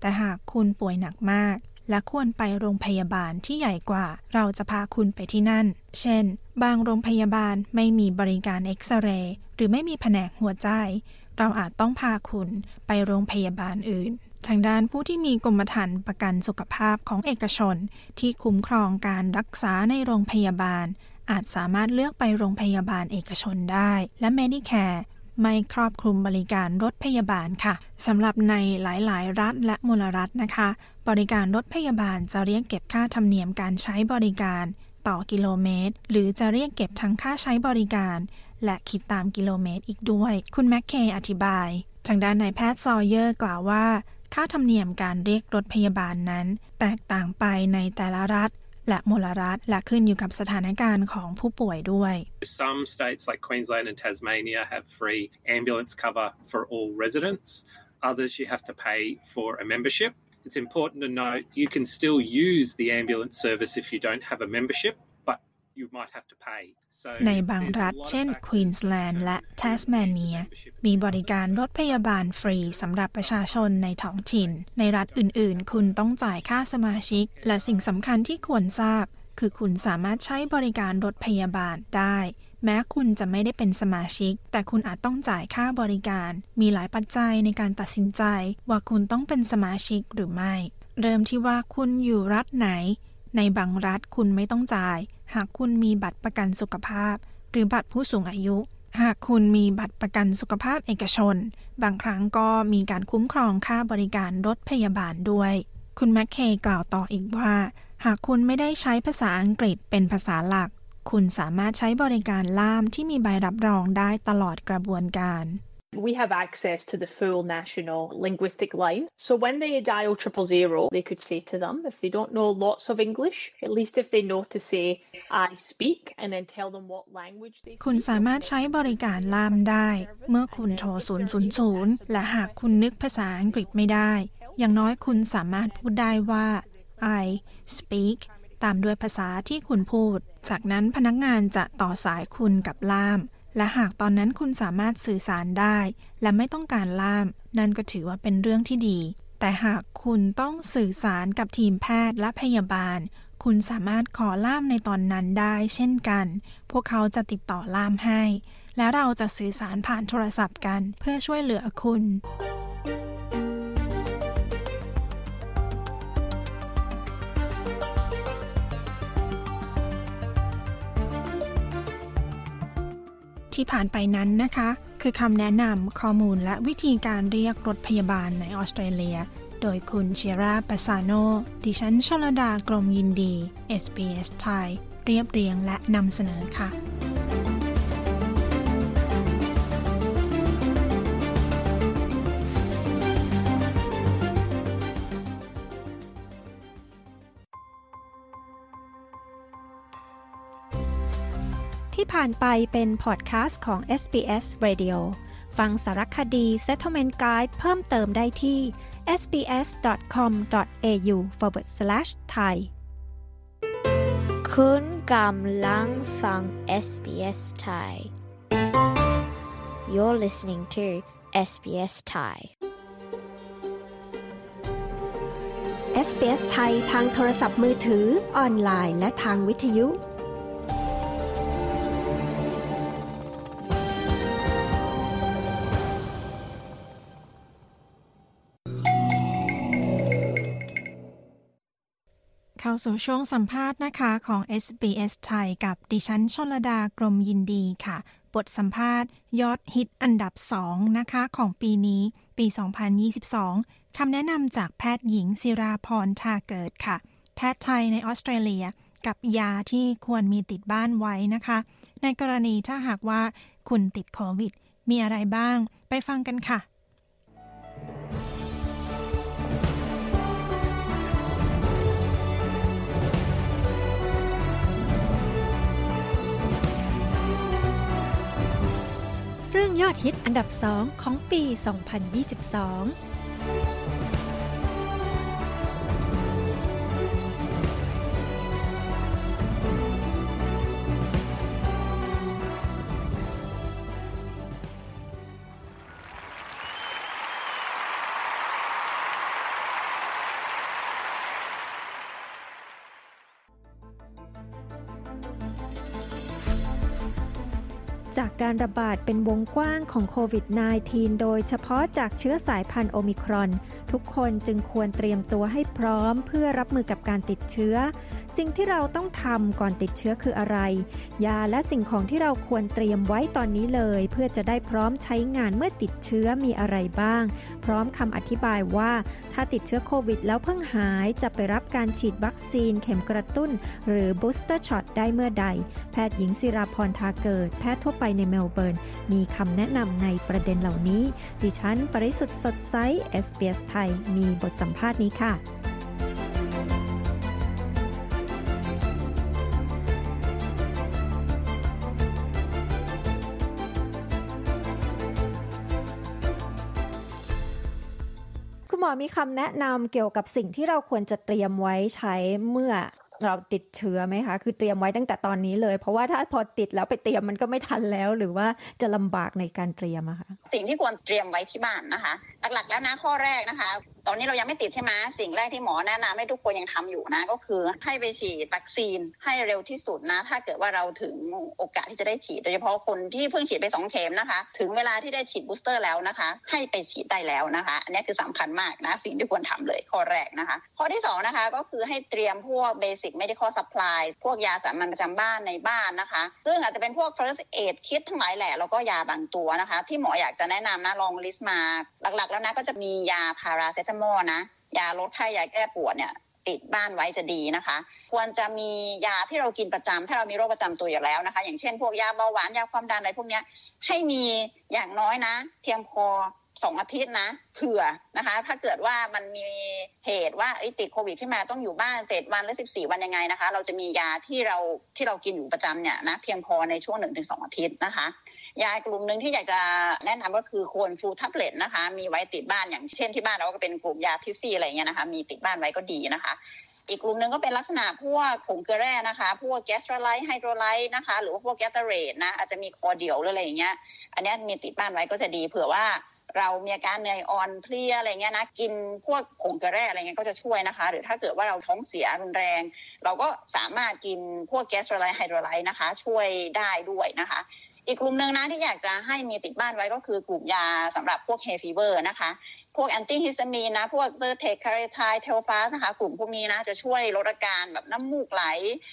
แต่หากคุณป่วยหนักมากและควรไปโรงพยาบาลที่ใหญ่กว่าเราจะพาคุณไปที่นั่นเช่นบางโรงพยาบาลไม่มีบริการเอ็กซเรย์หรือไม่มีแผนกหัวใจเราอาจต้องพาคุณไปโรงพยาบาลอื่นทางด้านผู้ที่มีกรมธรรม์ประกันสุขภาพของเอกชนที่คุ้มครองการรักษาในโรงพยาบาลอาจสามารถเลือกไปโรงพยาบาลเอกชนได้และ Medicare ไม่ครอบคลุมบริการรถพยาบาลค่ะสำหรับในหลายๆรัฐและมลรัฐนะคะบริการรถพยาบาลจะเรียกเก็บค่าธรรมเนียมการใช้บริการต่อกิโลเมตรหรือจะเรียกเก็บทั้งค่าใช้บริการและคิดตามกิโลเมตรอีกด้วยคุณแมคเคย์อธิบายทางด้านนายแพทย์ซอเยอร์กล่าวว่าค่าธรรมเนียมการเรียกรถพยาบาลนั้นแตกต่างไปในแต่ละรัฐและมลรัฐและขึ้นอยู่กับสถานการณ์ของผู้ป่วยด้วย Some states like Queensland and Tasmania have free ambulance cover for all residents. Others you have to pay for a membership. It's important to note you can still use the ambulance service if you don't have a membership, but you might have to pay. So ในบางรัฐเช่น Queensland และ Tasmania มีบริการรถพยาบาลฟรีสำหรับประชาชนในท้องถิ่นในรัฐอื่นๆคุณต้องจ่ายค่าสมาชิกและสิ่งสำคัญที่ควรทราบคือคุณสามารถใช้บริการรถพยาบาลได้แม้คุณจะไม่ได้เป็นสมาชิกแต่คุณอาจต้องจ่ายค่าบริการมีหลายปัจจัยในการตัดสินใจว่าคุณต้องเป็นสมาชิกหรือไม่เริ่มที่ว่าคุณอยู่รัฐไหนในบางรัฐคุณไม่ต้องจ่ายหากคุณมีบัตรประกันสุขภาพหรือบัตรผู้สูงอายุหากคุณมีบัตรประกันสุขภาพเอกชนบางครั้งก็มีการคุ้มครองค่าบริการรถพยาบาลด้วยคุณแมคเคย์กล่าวต่ออีกว่าหากคุณไม่ได้ใช้ภาษาอังกฤษเป็นภาษาหลักคุณสามารถใช้บริการล่ามที่มีใบรับรองได้ตลอดกระบวนการWe have access to the full national linguistic line. So when they dial triple zero, they could say to them, if they don't know lots of English, at least if they know to say, I speak, and then tell them what language they speak. คุณสามารถใช้บริการล่ามได้เมื่อคุณโทรศูนย์ ศูนย์ ศูนย์และหากคุณนึกภาษาอังกฤษไม่ได้อย่างน้อยคุณสามารถพูดได้ว่า I speak ตามด้วยภาษาที่คุณพูดจากนั้นพนักงานจะต่อสายคุณกับล่ามและหากตอนนั้นคุณสามารถสื่อสารได้และไม่ต้องการล่ามนั่นก็ถือว่าเป็นเรื่องที่ดีแต่หากคุณต้องสื่อสารกับทีมแพทย์และพยาบาลคุณสามารถขอล่ามในตอนนั้นได้เช่นกันพวกเขาจะติดต่อล่ามให้และเราจะสื่อสารผ่านโทรศัพท์กันเพื่อช่วยเหลือคุณที่ผ่านไปนั้นนะคะคือคำแนะนำข้อมูลและวิธีการเรียกรถพยาบาลในออสเตรเลียโดยคุณเชราปาซาโนดิฉันชลดากรมยินดี เอส บี เอส Thai เรียบเรียงและนำเสนอค่ะที่ผ่านไปเป็นพอดคาสต์ของ เอส บี เอส Radio ฟังสารคดี Settlement Guide เพิ่มเติมได้ที่ เอส บี เอส ดอท คอม ดอท เอ ยู สแลช ไทย คุณกำลังฟัง เอส บี เอส Thai You're listening to เอส บี เอส Thai เอส บี เอส Thai ทางโทรศัพท์มือถือออนไลน์และทางวิทยุเข้าสู่ช่วงสัมภาษณ์นะคะของ เอส บี เอส ไทยกับดิฉันชลดากรมยินดีค่ะบทสัมภาษณ์ยอดฮิตอันดับสองนะคะของปีนี้ปีสองพันยี่สิบสองคำแนะนำจากแพทย์หญิงศิราพรทาเกิดค่ะแพทย์ไทยในออสเตรเลียกับยาที่ควรมีติดบ้านไว้นะคะในกรณีถ้าหากว่าคุณติดโควิดมีอะไรบ้างไปฟังกันค่ะเรื่องยอดฮิตอันดับสองของปี สองพันยี่สิบสอง ค จากการระบาดเป็นวงกว้างของโควิด สิบเก้า โดยเฉพาะจากเชื้อสายพันธุ์โอมิครอนทุกคนจึงควรเตรียมตัวให้พร้อมเพื่อรับมือกับการติดเชื้อสิ่งที่เราต้องทำก่อนติดเชื้อคืออะไรยาและสิ่งของที่เราควรเตรียมไว้ตอนนี้เลยเพื่อจะได้พร้อมใช้งานเมื่อติดเชื้อมีอะไรบ้างพร้อมคำอธิบายว่าถ้าติดเชื้อโควิดแล้วเพิ่งหายจะไปรับการฉีดวัคซีนเข็มกระตุ้นหรือ Booster Shot ได้เมื่อใดแพทย์หญิงศิราพร ทาเกิดแพทย์ทั่วไปในเมลเบิร์นมีคำแนะนำในประเด็นเหล่านี้ดิฉันปริสุทธิ์สดใส เอส บี เอส ไทยมีบทสัมภาษณ์นี้ค่ะคุณหมอมีคำแนะนำเกี่ยวกับสิ่งที่เราควรจะเตรียมไว้ใช้เมื่อเราติดเชื้อไหมคะคือเตรียมไว้ตั้งแต่ตอนนี้เลยเพราะว่าถ้าพอติดแล้วไปเตรียมมันก็ไม่ทันแล้วหรือว่าจะลำบากในการเตรียมอะคะสิ่งที่ควรเตรียมไว้ที่บ้านนะคะหลักๆแล้วนะข้อแรกนะคะตอนนี้เรายังไม่ติดใช่ไหมสิ่งแรกที่หมอแนะนำให้ทุกคนยังทำอยู่นะก็คือให้ไปฉีดวัคซีนให้เร็วที่สุดนะถ้าเกิดว่าเราถึงโอกาสที่จะได้ฉีดโดยเฉพาะคนที่เพิ่งฉีดไปสองเข็มนะคะถึงเวลาที่ได้ฉีดบูสเตอร์แล้วนะคะให้ไปฉีดได้แล้วนะคะอันนี้คือสำคัญมากนะสิ่งที่ควรทำเลยข้อแรกนะคะข้อที่สองนะคะก็คือให้เตรียมพวกเบสิกเมดิคอลซัพพลายพวกยาสามัญประจำบ้านในบ้านนะคะซึ่งอาจจะเป็นพวก first aid kit ทั้งหลายแหละแล้วก็ยาบางตัวนะคะที่หมออยากจะแนะนำนะลองลิสต์มาหลักๆแล้วนะก็จะมียาพาราเซตามอลนะยาลดไข้ยาแก้ปวดเนี่ยติดบ้านไว้จะดีนะคะควรจะมียาที่เรากินประจำถ้าเรามีโรคประจำตัวอยู่แล้วนะคะอย่างเช่นพวกยาเบาหวานยาความดันอะไรพวกนี้ให้มีอย่างน้อยนะเพียงพอสองอาทิตย์นะเผื่อนะคะถ้าเกิดว่ามันมีเหตุว่าติดโควิดที่มาต้องอยู่บ้านเจ็ดวันหรือสิบสี่วันยังไงนะคะเราจะมียาที่เราที่เรากินอยู่ประจำเนี่ยนะเพียงพอในช่วง หนึ่งถึงสอง อาทิตย์นะคะยากลุ่มนึงที่อยากจะแนะนำก็คือโคนฟูแท็บเล็ตนะคะมีไว้ติดบ้านอย่างเช่นที่บ้านเราก็เป็นกลุ่มยาทิฟซี่อะไรเงี้ยนะคะมีติดบ้านไว้ก็ดีนะคะอีกกลุ่มนึงก็เป็นลักษณะพวกผงเกลือแร่นะคะพวกแกสโตรไลท์ไฮโดรไลท์นะคะหรือว่าพวกแกตเตอเรตนะอาจจะมีคอเดียวหรืออะไรอย่างเงี้ยอันนี้มีติดบ้านไว้ก็จะดีเผื่อว่าเรามีอาการเหนื่อยอ่อนเพลียอะไรเงี้ยนะกินพวกผงเกลือแร่อะไรเงี้ยก็จะช่วยนะคะหรือถ้าเกิดว่าเราท้องเสียรุนแรงเราก็สามารถกินพวกแกสโตรไลท์ไฮโดรไลท์นะคะช่วยได้ด้วยนะคะอีกกลุ่มหนึ่งนะที่อยากจะให้มีติดบ้านไว้ก็คือกลุ่มยาสำหรับพวกเฮฟีเวอร์นะคะพวกแอนตี้ฮิสตามีนนะพวกเซอร์เทคคาเรไทเทลฟาสนะคะกลุ่มพวกนี้นะจะช่วยลดอาการแบบน้ำมูกไหล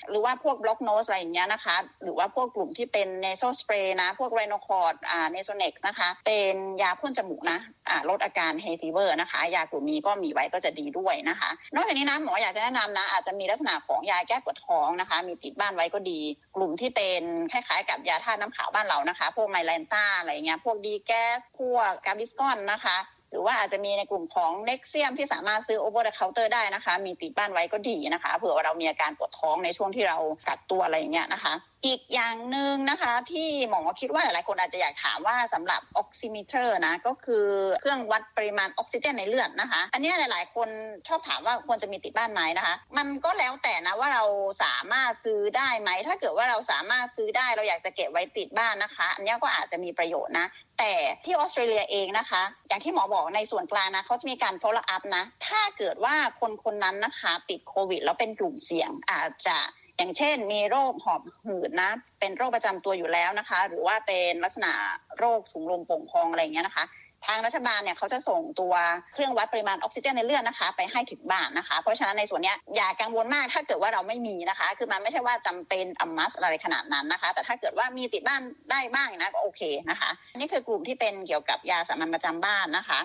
หรือว่าพวกบล็อกโนสอะไรอย่างเงี้ยนะคะหรือว่าพวกกลุ่มที่เป็นเนโซสเปรย์นะพวกไรโนคอร์ดอ่าเนโซเน็กซ์นะคะเป็นยาพ่นจมูกนะอ่าลดอาการเฮฟีเวอร์นะคะยากลุ่มนี้ก็มีไว้ก็จะดีด้วยนะคะนอกจากนี้นะหมออยากจะแนะนำนะอาจจะมีลักษณะของยาแก้ปวดท้องนะคะมีติดบ้านไว้ก็ดีกลุ่มที่เป็นคล้ายๆกับยาธาตุน้ำขาวบ้านเรานะคะพวกไมแลนต้าอะไรเงี้ยพวกดีแก๊สพวกกาบิสกอนนะคะหรือว่าอาจจะมีในกลุ่มของเน็กเซียมที่สามารถซื้อ over the counter ได้นะคะมีติดบ้านไว้ก็ดีนะคะเผื่อว่าเรามีอาการปวดท้องในช่วงที่เรากักตัวอะไรอย่างเงี้ยนะคะอีกอย่างนึงนะคะที่หมอคิดว่าหลายๆคนอาจจะอยากถามว่าสำหรับออกซิมิเตอร์นะก็คือเครื่องวัดปริมาณออกซิเจนในเลือดนะคะอันนี้หลายๆคนชอบถามว่าควรจะมีติดบ้านไหมนะคะมันก็แล้วแต่นะว่าเราสามารถซื้อได้ไหมถ้าเกิดว่าเราสามารถซื้อได้เราอยากจะเก็บไว้ติดบ้านนะคะอันนี้ก็อาจจะมีประโยชน์นะแต่ที่ออสเตรเลียเองนะคะอย่างที่หมอบอกในส่วนกลางนะเขาจะมีการ follow up นะถ้าเกิดว่าคนคนนั้นนะคะติดโควิดแล้วเป็นกลุ่มเสี่ยงอาจจะอย่างเช่นมีโรคหอบหืดนะเป็นโรคประจำตัวอยู่แล้วนะคะหรือว่าเป็นลักษณะโรคถุงลมโป่งพองอะไรอย่างเงี้ยนะคะทางรัฐบาลเนี่ยเขาจะส่งตัวเครื่องวัดปริมาณออกซิเจนในเลือดนะคะไปให้ถึงบ้านนะคะเพราะฉะนั้นในส่วนนี้อย่ากังวลมากถ้าเกิดว่าเราไม่มีนะคะคือมันไม่ใช่ว่าจำเป็นอัมมัสอะไรขนาดนั้นนะคะแต่ถ้าเกิดว่ามีติดบ้านได้บ้างนะก็โอเคนะคะนี่คือกลุ่มที่เป็นเกี่ยวกับยาสามัญประจำบ้านนะคะ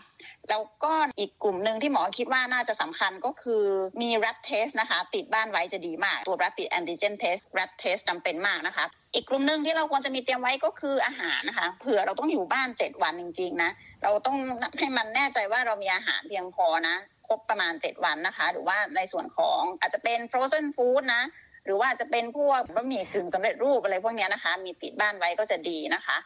แล้วก็อีกกลุ่มนึงที่หมอคิดว่าน่าจะสำคัญก็คือมี rat test นะคะติดบ้านไว้จะดีมากตัว rapid antigen test rat test จำเป็นมากนะคะอีกกลุ่มนึงที่เราควรจะมีเตรียมไว้ก็คืออาหารนะคะเผื่อเราต้องอยู่บ้านเจ็ดวันจริงๆนะเราต้องให้มันแน่ใจว่าเรามีอาหารเพียงพอนะครบประมาณเจ็ดวันนะคะหรือว่าในส่วนของอาจจะเป็น frozen food นะหรือว่าจะเป็นพวกบะหมี่กึ่งสำเร็จรูปอะไรพวกนี้นะคะมีติดบ้านไว้ก็จะดีนะคะ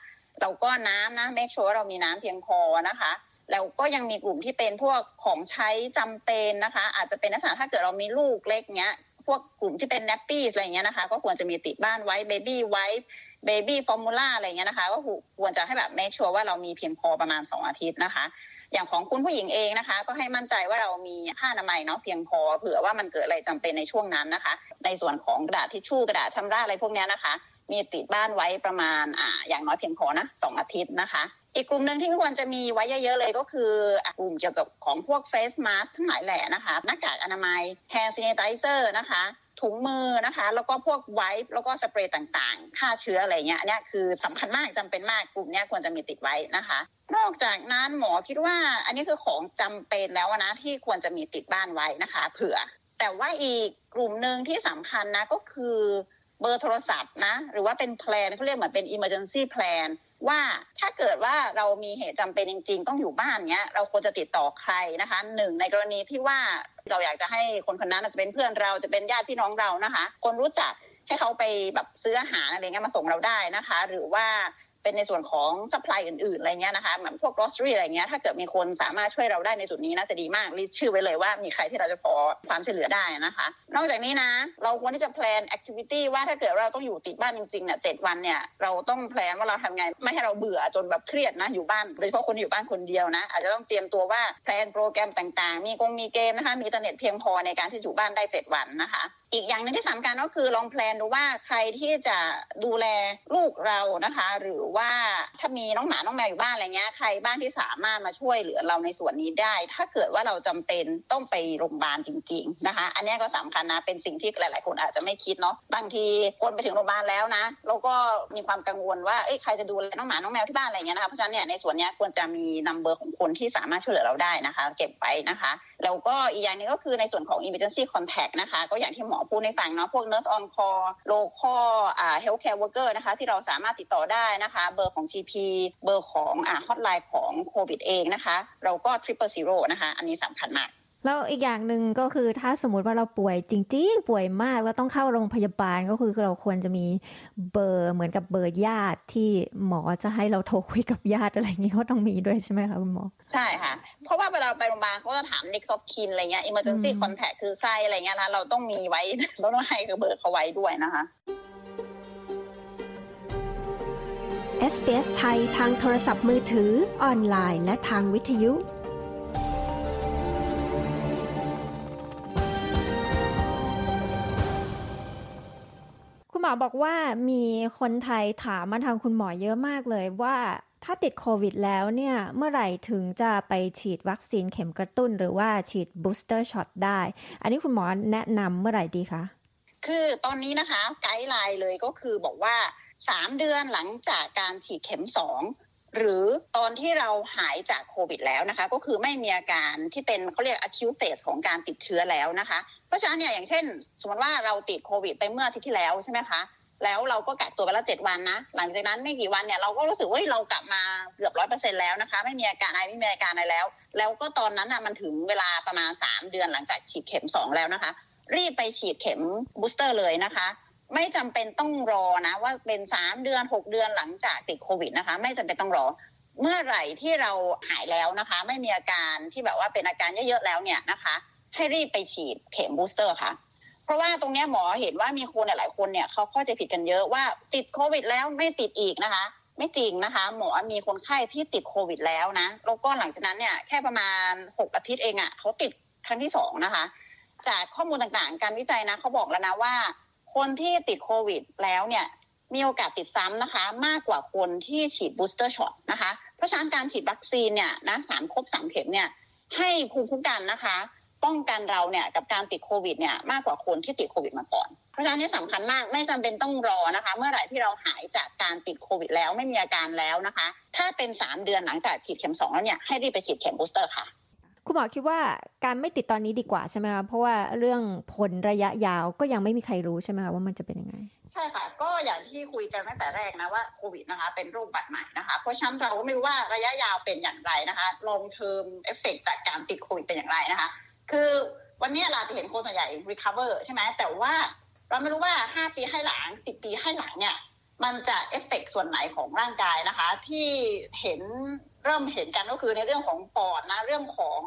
เราก็น้ำนะ make sure เรามีน้ำเพียงพอนะคะแล้วก็ยังมีกลุ่มที่เป็นพวกของใช้จำเป็นนะคะอาจจะเป็นลักษณะถ้าเกิดเรามีลูกเล็กเงี้ยพวกกลุ่มที่เป็นแนปปี้อะไรอย่างเงี้ยนะคะก็ควรจะมีติดบ้านไว้เบบี้ไวท์เบบี้ฟอร์มูล่าอะไรอย่างเงี้ยนะคะก็ควรจะให้แบบเมคชัวร์ว่าเรามีเพียงพอประมาณสองอาทิตย์นะคะอย่างของคุณผู้หญิงเองนะคะก็ให้มั่นใจว่าเรามีผ้าอนามัยเนาะเพียงพอเผื่อว่ามันเกิดอะไรจำเป็นในช่วงนั้นนะคะในส่วนของกระดาษทิชชู่กระดาษชำระอะไรพวกเนี้ยนะคะ มีติดบ้านไว้ประมาณอ่าอย่างน้อยเพียงพอนะสองอาทิตย์นะคะอีกกลุ่มนึงที่ควรจะมีไว้เยอะๆเลยก็คือกลุ่มเกี่ยวกับของพวก face mask ทั้งหลายแหล่นะคะหน้ากากอนามัย hand sanitizer นะคะถุงมือนะคะแล้วก็พวกไวป์แล้วก็สเปรย์ต่างๆฆ่าเชื้ออะไรเงี้ยเนี่ยคือสำคัญมากจำเป็นมากกลุ่มนี้ควรจะมีติดไว้นะคะนอกจากนั้นหมอคิดว่าอันนี้คือของจำเป็นแล้วนะที่ควรจะมีติดบ้านไว้นะคะเผื่อแต่ว่าอีกกลุ่มนึงที่สำคัญนะก็คือเบอร์โทรศัพท์นะหรือว่าเป็นแพลนเขาเรียกเหมือนเป็น emergency plan ว่าถ้าเกิดว่าเรามีเหตุจำเป็นจริงๆต้องอยู่บ้านเงี้ยเราควรจะติดต่อใครนะคะหนึ่งในกรณีที่ว่าเราอยากจะให้คนคนนั้นอาจจะเป็นเพื่อนเราจะเป็นญาติพี่น้องเรานะคะคนรู้จักให้เขาไปแบบซื้ออาหารอะไรเงี้ยมาส่งเราได้นะคะหรือว่าเป็นในส่วนของซัพพลายอื่นๆอะไรเงี้ยนะคะเหมือนพวก grocery อะไรเงี้ยถ้าเกิดมีคนสามารถช่วยเราได้ในจุดนี้น่าจะดีมากลิสต์ชื่อไว้เลยว่ามีใครที่เราจะขอความช่วยเหลือได้นะคะนอกจากนี้นะเราควรที่จะแพลน activity ว่าถ้าเกิดเราต้องอยู่ติดบ้านจริงๆเนี่ยเจ็ดวันเนี่ยเราต้องแพลนว่าเราทำไงไม่ให้เราเบื่อจนแบบเครียดนะอยู่บ้านโดยเฉพาะคนอยู่บ้านคนเดียวนะอาจจะต้องเตรียมตัวว่าแพลนโปรแกรมต่างๆมีกงมีเกมนะคะมีอินเทอร์เน็ตเพียงพอในการที่อยู่บ้านได้เจ็ดวันนะคะอีกอย่างนึงที่สำคัญก็คือลองแพลนดูว่าใครที่จะดูแลลูกเรานะคะหรือว่าถ้ามีน้องหมาน้องแมวอยู่บ้านอะไรเงี้ยใครบ้านที่สามารถมาช่วยเหลือเราในส่วนนี้ได้ถ้าเกิดว่าเราจำเป็นต้องไปโรงพยาบาลจริงๆนะคะอันนี้ก็สำคัญนะเป็นสิ่งที่หลายๆคนอาจจะไม่คิดเนาะบางทีคนไปถึงโรงพยาบาลแล้วนะแล้วก็มีความกังวลว่าเอ้ยใครจะดูแลน้องหมาน้องแมวที่บ้านอะไรเงี้ยนะคะเพราะฉะนั้นเนี่ยในส่วนนี้ควรจะมีนัมเบอร์ของคนที่สามารถช่วยเหลือเราได้นะคะเก็บไว้นะคะแล้วก็อีกอย่างนึงก็คือในส่วนของ emergency contact นะคะก็อย่างที่หมอพูดให้ฟังเนาะพวก nurse on call local อ่า healthcare worker นะคะที่เราสามารถติดต่อได้นะคะเบอร์ของ จี พี เบอร์ของอ่า hotline ของโควิดเองนะคะเราก็ triple zero นะคะอันนี้สำคัญมากแล้วอีกอย่างนึงก็คือถ้าสมมุติว่าเราป่วยจริงๆป่วยมากแล้วต้องเข้าโรงพยาบาลก็คือเราควรจะมีเบอร์เหมือนกับเบอร์ญาติที่หมอจะให้เราโทรคุยกับญาติอะไรอย่างงี้ก็ต้องมีด้วยใช่ไหมคะคุณหมอใช่ค่ะเพราะว่าเวลาไปโรงพยาบาลเขาจะถาม next of kin อะไรเงี้ย emergency contact คือใครอะไรเงี้ยนะเราต้องมีไว้เราต้องให้เบอร์เขาไว้ด้วยนะคะ เอส บี เอส ไทยทางโทรศัพท์มือถือออนไลน์และทางวิทยุหมอบอกว่ามีคนไทยถามมาทางคุณหมอเยอะมากเลยว่าถ้าติดโควิดแล้วเนี่ยเมื่อไหร่ถึงจะไปฉีดวัคซีนเข็มกระตุ้นหรือว่าฉีด booster shot ได้อันนี้คุณหมอแนะนำเมื่อไหร่ดีคะคือตอนนี้นะคะไกด์ไลน์เลยก็คือบอกว่าสามเดือนหลังจากการฉีดเข็มสองหรือตอนที่เราหายจากโควิดแล้วนะคะก็คือไม่มีอาการที่เป็นเขาเรียก acute phase ของการติดเชื้อแล้วนะคะเพราะฉะนั้นเนี่ยอย่างเช่นสมมติว่าเราติดโควิดไปเมื่ออาทิตย์ที่แล้วใช่ไหมคะแล้วเราก็กักตัวไปแล้วเจ็ดวันนะหลังจากนั้นไม่กี่วันเนี่ยเราก็รู้สึกว่าเรากลับมาเกือบ หนึ่งร้อยเปอร์เซ็นต์ แล้วนะคะไม่มีอาการอะไรไม่มีอาการอะไรแล้วแล้วก็ตอนนั้นน่ะมันถึงเวลาประมาณสามเดือนหลังจากฉีดเข็มสองแล้วนะคะรีบไปฉีดเข็ม booster เลยนะคะไม่จำเป็นต้องรอนะว่าเป็นสามเดือนหกเดือนหลังจากติดโควิดนะคะไม่จำเป็นต้องรอเมื่อไหร่ที่เราหายแล้วนะคะไม่มีอาการที่แบบว่าเป็นอาการเยอะๆแล้วเนี่ยนะคะให้รีบไปฉีดเข็มบูสเตอร์ค่ะเพราะว่าตรงนี้หมอเห็นว่ามีคนหลายคนเนี่ยเขาเข้าใจผิดกันเยอะว่าติดโควิดแล้วไม่ติดอีกนะคะไม่จริงนะคะหมอมีคนไข้ที่ติดโควิดแล้วนะแล้วก็หลังจากนั้นเนี่ยแค่ประมาณหกอาทิตย์เองอ่ะเขาติดครั้งที่สองนะคะจากข้อมูลต่างๆการวิจัยนะเขาบอกแล้วนะว่าคนที่ติดโควิดแล้วเนี่ยมีโอกาสติดซ้ำนะคะมากกว่าคนที่ฉีดบูสเตอร์ช็อตนะคะเพราะฉะนั้นการฉีดวัคซีนเนี่ยนะสามครบสามเข็มเนี่ยให้ภูมิคุ้มกันนะคะป้องกันเราเนี่ยกับการติดโควิดเนี่ยมากกว่าคนที่ติดโควิดมาก่อนเพราะฉะนั้นนี่สำคัญมากไม่จำเป็นต้องรอนะคะเมื่อไหร่ที่เราหายจากการติดโควิดแล้วไม่มีอาการแล้วนะคะถ้าเป็นสามเดือนหลังจากฉีดเข็มสองแล้วเนี่ยให้รีบไปฉีดเข็มบูสเตอร์ค่ะคุณหมอคิดว่าการไม่ติดตอนนี้ดีกว่าใช่ไหมคะเพราะว่าเรื่องผลระยะยาวก็ยังไม่มีใครรู้ใช่ไหมคะว่ามันจะเป็นยังไงใช่ค่ะก็อย่างที่คุยกันตั้งแต่แรกนะว่าโควิดนะคะเป็นโรคบัดใหม่นะคะเพราะฉะนั้นเราก็ไม่รู้ว่าระยะยาวเป็นอย่างไรนะคะลองเทอมเอฟเฟกต์จากการติดโควิดเป็นอย่างไรนะคะคือวันนี้เราจะเห็นคนส่วนใหญ่ recover ใช่ไหมแต่ว่าเราไม่รู้ว่าห้าปีให้หลังสิบปีให้หลังเนี่ยมันจะเอฟเฟกต์ส่วนไหนของร่างกายนะคะที่เห็นเริ่มเห็นกันก็คือในเรื่องของปอดนะเรื่องของ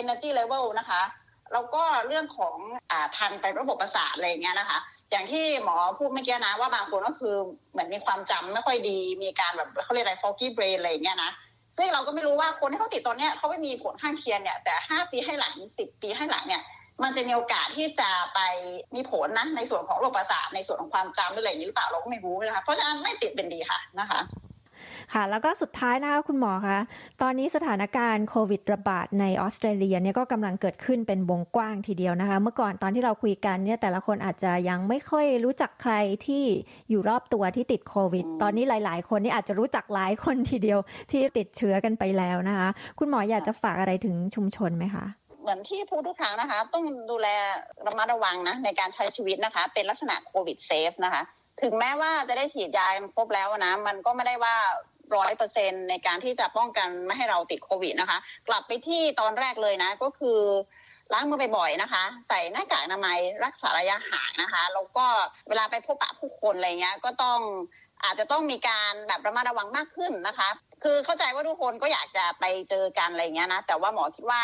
energy level นะคะแล้วก็เรื่องของอ่าทางไประบบประสาทอะไรอย่างเงี้ยนะคะอย่างที่หมอพูดเมื่อกี้นะว่าบางคนก็คือเหมือนมีความจำไม่ค่อยดีมีการแบบเขาเรียกอะไร foggy brain อะไรอย่างเงี้ยนะซึ่งเราก็ไม่รู้ว่าคนที่เขาติดตอนเนี้ยเขาไม่มีผลข้างเคียงเนี่ยแต่ห้าปีให้หลังสิบปีให้หลังเนี่ย มันจะมีโอกาสที่จะไปมีผลนะในส่วนของโรคประสาทในส่วนของความจำหรืออะไรอย่างนี้หรือเปล่าเราก็ไม่รู้นะคะเพราะฉะนั้นไม่ติดเป็นดีค่ะนะคะค่ะแล้วก็สุดท้ายนะคะคุณหมอคะตอนนี้สถานการณ์โควิดระบาดในออสเตรเลียเนี่ยก็กำลังเกิดขึ้นเป็นวงกว้างทีเดียวนะคะเมื่อก่อนตอนที่เราคุยกันเนี่ยแต่ละคนอาจจะยังไม่ค่อยรู้จักใครที่อยู่รอบตัวที่ติดโควิดตอนนี้หลายๆคนนี่อาจจะรู้จักหลายคนทีเดียวที่ติดเชื้อกันไปแล้วนะคะคุณหมออยากจะฝากอะไรถึงชุมชนไหมคะเหมือนที่พูดทุกครั้งนะคะต้องดูแลระมัดระวังนะในการใช้ชีวิตนะคะเป็นลักษณะโควิดเซฟนะคะถึงแม้ว่าจะได้ฉีดยาครบแล้วนะมันก็ไม่ได้ว่า ร้อยเปอร์เซ็นต์ ในการที่จะป้องกันไม่ให้เราติดโควิดนะคะกลับไปที่ตอนแรกเลยนะก็คือล้างมือบ่อยๆนะคะใส่หน้ากากอนามัยรักษาระยะห่างนะคะแล้วก็เวลาไปพบปะผู้คนอะไรเงี้ยก็ต้องอาจจะต้องมีการแบบระมัดระวังมากขึ้นนะคะคือเข้าใจว่าทุกคนก็อยากจะไปเจอกันอะไรเงี้ยนะแต่ว่าหมอคิดว่า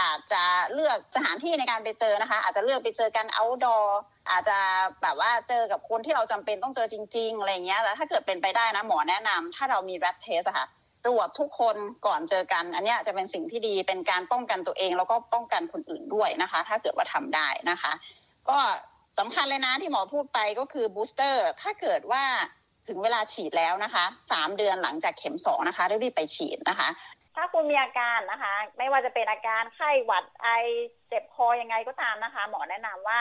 อาจจะเลือกสถานที่ในการไปเจอนะคะอาจจะเลือกไปเจอกัน outdoor อาจจะแบบว่าเจอกับคนที่เราจำเป็นต้องเจอจริงๆอะไรเงี้ยแต่ถ้าเกิดเป็นไปได้นะหมอแนะนำถ้าเรามี Rapid Test อะค่ะตรวจทุกคนก่อนเจอกันอันนี้จะเป็นสิ่งที่ดีเป็นการป้องกันตัวเองแล้วก็ป้องกันคนอื่นด้วยนะคะถ้าเกิดว่าทำได้นะคะก็สำคัญเลยนะที่หมอพูดไปก็คือ Booster ถ้าเกิดว่าถึงเวลาฉีดแล้วนะคะสามเดือนหลังจากเข็มสองนะคะรีบไปฉีดนะคะถ้าคุณมีอาการนะคะไม่ว่าจะเป็นอาการไข้หวัดไอเจ็บคอยังไงก็ตามนะคะหมอแนะนำว่า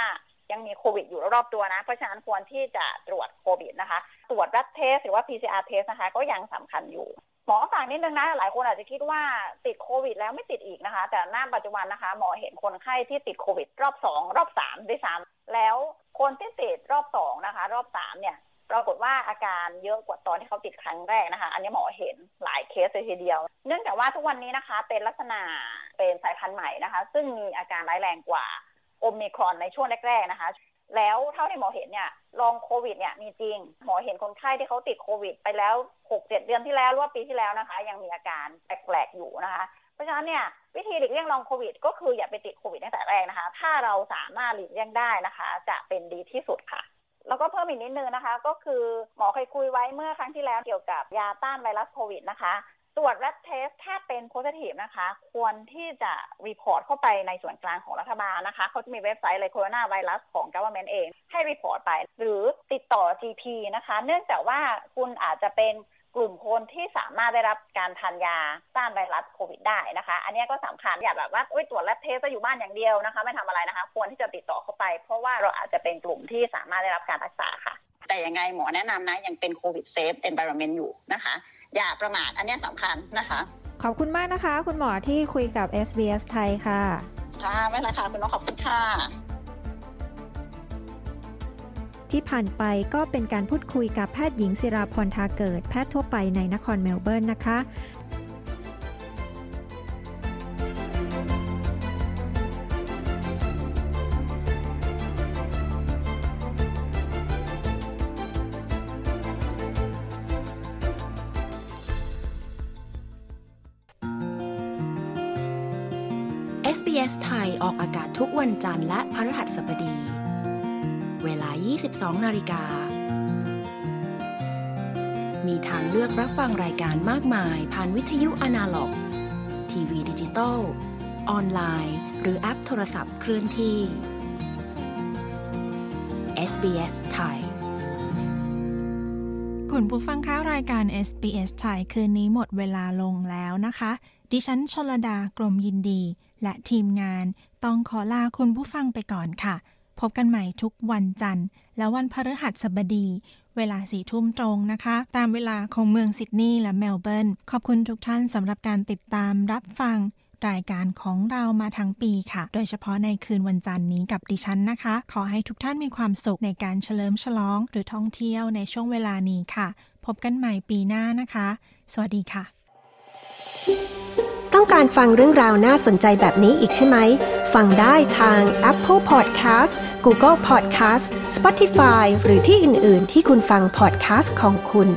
ยังมีโควิดอยู่รอบตัวนะเพราะฉะนั้นควรที่จะตรวจโควิดนะคะตรวจรับเทสหรือว่า พี ซี อาร์ test นะคะก็ยังสำคัญอยู่หมอฝากนิดนึงนะหลายคนอาจจะคิดว่าติดโควิดแล้วไม่ติดอีกนะคะแต่ณปัจจุบันนะคะหมอเห็นคนไข้ที่ติดโควิดรอบสองรอบสามด้วยซ้ำแล้วคนที่ติดรอบสองนะคะรอบสามเนี่ยปรากฏว่าอาการเยอะกว่าตอนที่เขาติดครั้งแรกนะคะอันนี้หมอเห็นหลายเคสเลยทีเดียวเนื่องจากว่าทุกวันนี้นะคะเป็นลักษณะเป็นสายพันธุ์ใหม่นะคะซึ่งมีอาการร้ายแรงกว่าโอมิครอนในช่วงแรกๆนะคะแล้วเท่าที่หมอเห็นเนี่ยลองโควิดเนี่ยมีจริงหมอเห็นคนไข้ที่เขาติดโควิดไปแล้ว หกเจ็ด เดือนที่แล้วหรือว่าปีที่แล้วนะคะยังมีอาการแปลกๆอยู่นะคะเพราะฉะนั้นเนี่ยวิธีหลีกเลี่ยงลองโควิดก็คืออย่าไปติดโควิดตั้งแต่แรกนะคะถ้าเราสามารถหลีกเลี่ยงได้นะคะจะเป็นดีที่สุดค่ะแล้วก็เพิ่มอีกนิดนึงนะคะก็คือหมอเคยคุยไว้เมื่อครั้งที่แล้วเกี่ยวกับยาต้านไวรัสโควิดนะคะตรวจรับเทสถ้าเป็นโพสิทีฟนะคะควรที่จะรีพอร์ตเข้าไปในส่วนกลางของรัฐบาลนะคะเขาจะมีเว็บไซต์เลยโคโรนาไวรัสของ government เองให้รีพอร์ตไปหรือติดต่อ จี พี นะคะเนื่องจากว่าคุณอาจจะเป็นกลุ่มคนที่สามารถได้รับการทานยาต้านไวรัสโควิดได้นะคะอันนี้ก็สำคัญอย่าแบบว่าตรวจแลบเทสจะอยู่บ้านอย่างเดียวนะคะไม่ทำอะไรนะคะควรที่จะติดต่อเข้าไปเพราะว่าเราอาจจะเป็นกลุ่มที่สามารถได้รับการรักษาค่ะแต่ยังไงหมอแนะนำนะยังเป็นโควิดเซฟ environment อยู่นะคะอย่าประมาทอันนี้สำคัญนะคะขอบคุณมากนะคะคุณหมอที่คุยกับ เอส บี เอส ไทยค่ะค่ะไม่ละค่ะคุณน้องขอบคุณค่ะที่ผ่านไปก็เป็นการพูดคุยกับแพทย์หญิงศิราพรทาเกิดแพทย์ทั่วไปในนครเมลเบิร์นนะคะเอส บี เอส ไทยออกอากาศทุกวันจันทร์และพฤหัสบดีเวลา ยี่สิบสอง นาฬิกามีทางเลือกรับฟังรายการมากมายผ่านวิทยุอนาล็อกทีวีดิจิตอลออนไลน์หรือแอปโทรศัพท์เคลื่อนที่ เอส บี เอส Thai คุณผู้ฟังคะรายการ เอส บี เอส Thai คืนนี้หมดเวลาลงแล้วนะคะดิฉันชลดากรมยินดีและทีมงานต้องขอลาคุณผู้ฟังไปก่อนค่ะพบกันใหม่ทุกวันจันทร์และวันพฤหัสบดีเวลาสี่ทุ่มตรงนะคะตามเวลาของเมืองซิดนีย์และเมลเบิร์นขอบคุณทุกท่านสำหรับการติดตามรับฟังรายการของเรามาทั้งปีค่ะโดยเฉพาะในคืนวันจันทร์นี้กับดิฉันนะคะขอให้ทุกท่านมีความสุขในการเฉลิมฉลองหรือท่องเที่ยวในช่วงเวลานี้ค่ะพบกันใหม่ปีหน้านะคะสวัสดีค่ะต้องการฟังเรื่องราวน่าสนใจแบบนี้อีกใช่ไหมฟังได้ทาง Apple Podcast Google Podcast Spotify หรือที่อื่นๆที่คุณฟัง podcast ของคุณ